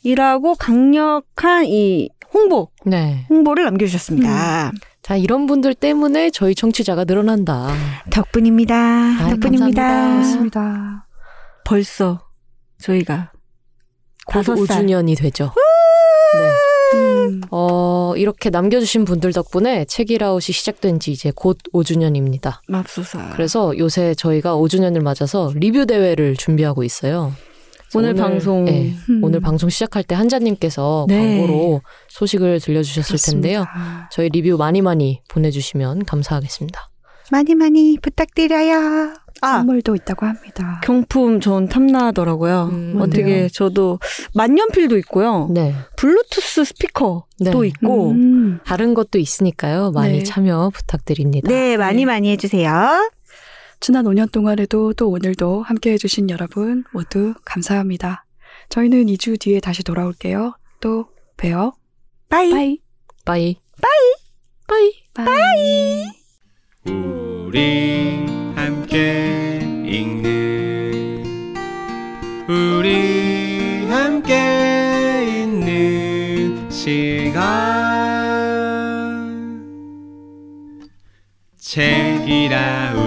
이라고 강력한 이 홍보. 네. 홍보를 남겨주셨습니다. 음. 자, 이런 분들 때문에 저희 청취자가 늘어난다. 덕분입니다. 아이, 덕분입니다. 감사합니다. 맞습니다. 벌써 저희가 곧 오 주년이 되죠. 네. 음. 어, 이렇게 남겨주신 분들 덕분에 책일아웃이 시작된 지 이제 곧 오 주년입니다. 맙소사. 그래서 요새 저희가 오 주년을 맞아서 리뷰 대회를 준비하고 있어요. 오늘, 오늘 방송. 네, 음. 오늘 방송 시작할 때 한자님께서 네. 광고로 소식을 들려주셨을 그렇습니다. 텐데요. 저희 리뷰 많이 많이 보내주시면 감사하겠습니다. 많이 많이 부탁드려요. 아, 선물도 있다고 합니다. 경품 전 탐나더라고요. 음, 어떻게 맞네요. 저도 만년필도 있고요. 네. 블루투스 스피커도 네. 있고 음. 다른 것도 있으니까요. 많이 네. 참여 부탁드립니다. 네. 많이 네. 많이 해주세요. 지난 오 년 동안에도 또 오늘도 함께해 주신 여러분 모두 감사합니다. 저희는 이 주 뒤에 다시 돌아올게요. 또 봬요. 바이. 바이. 바이. 바이. 바이. 바이. 우리 함께 읽는 우리 함께 있는 시간 책이라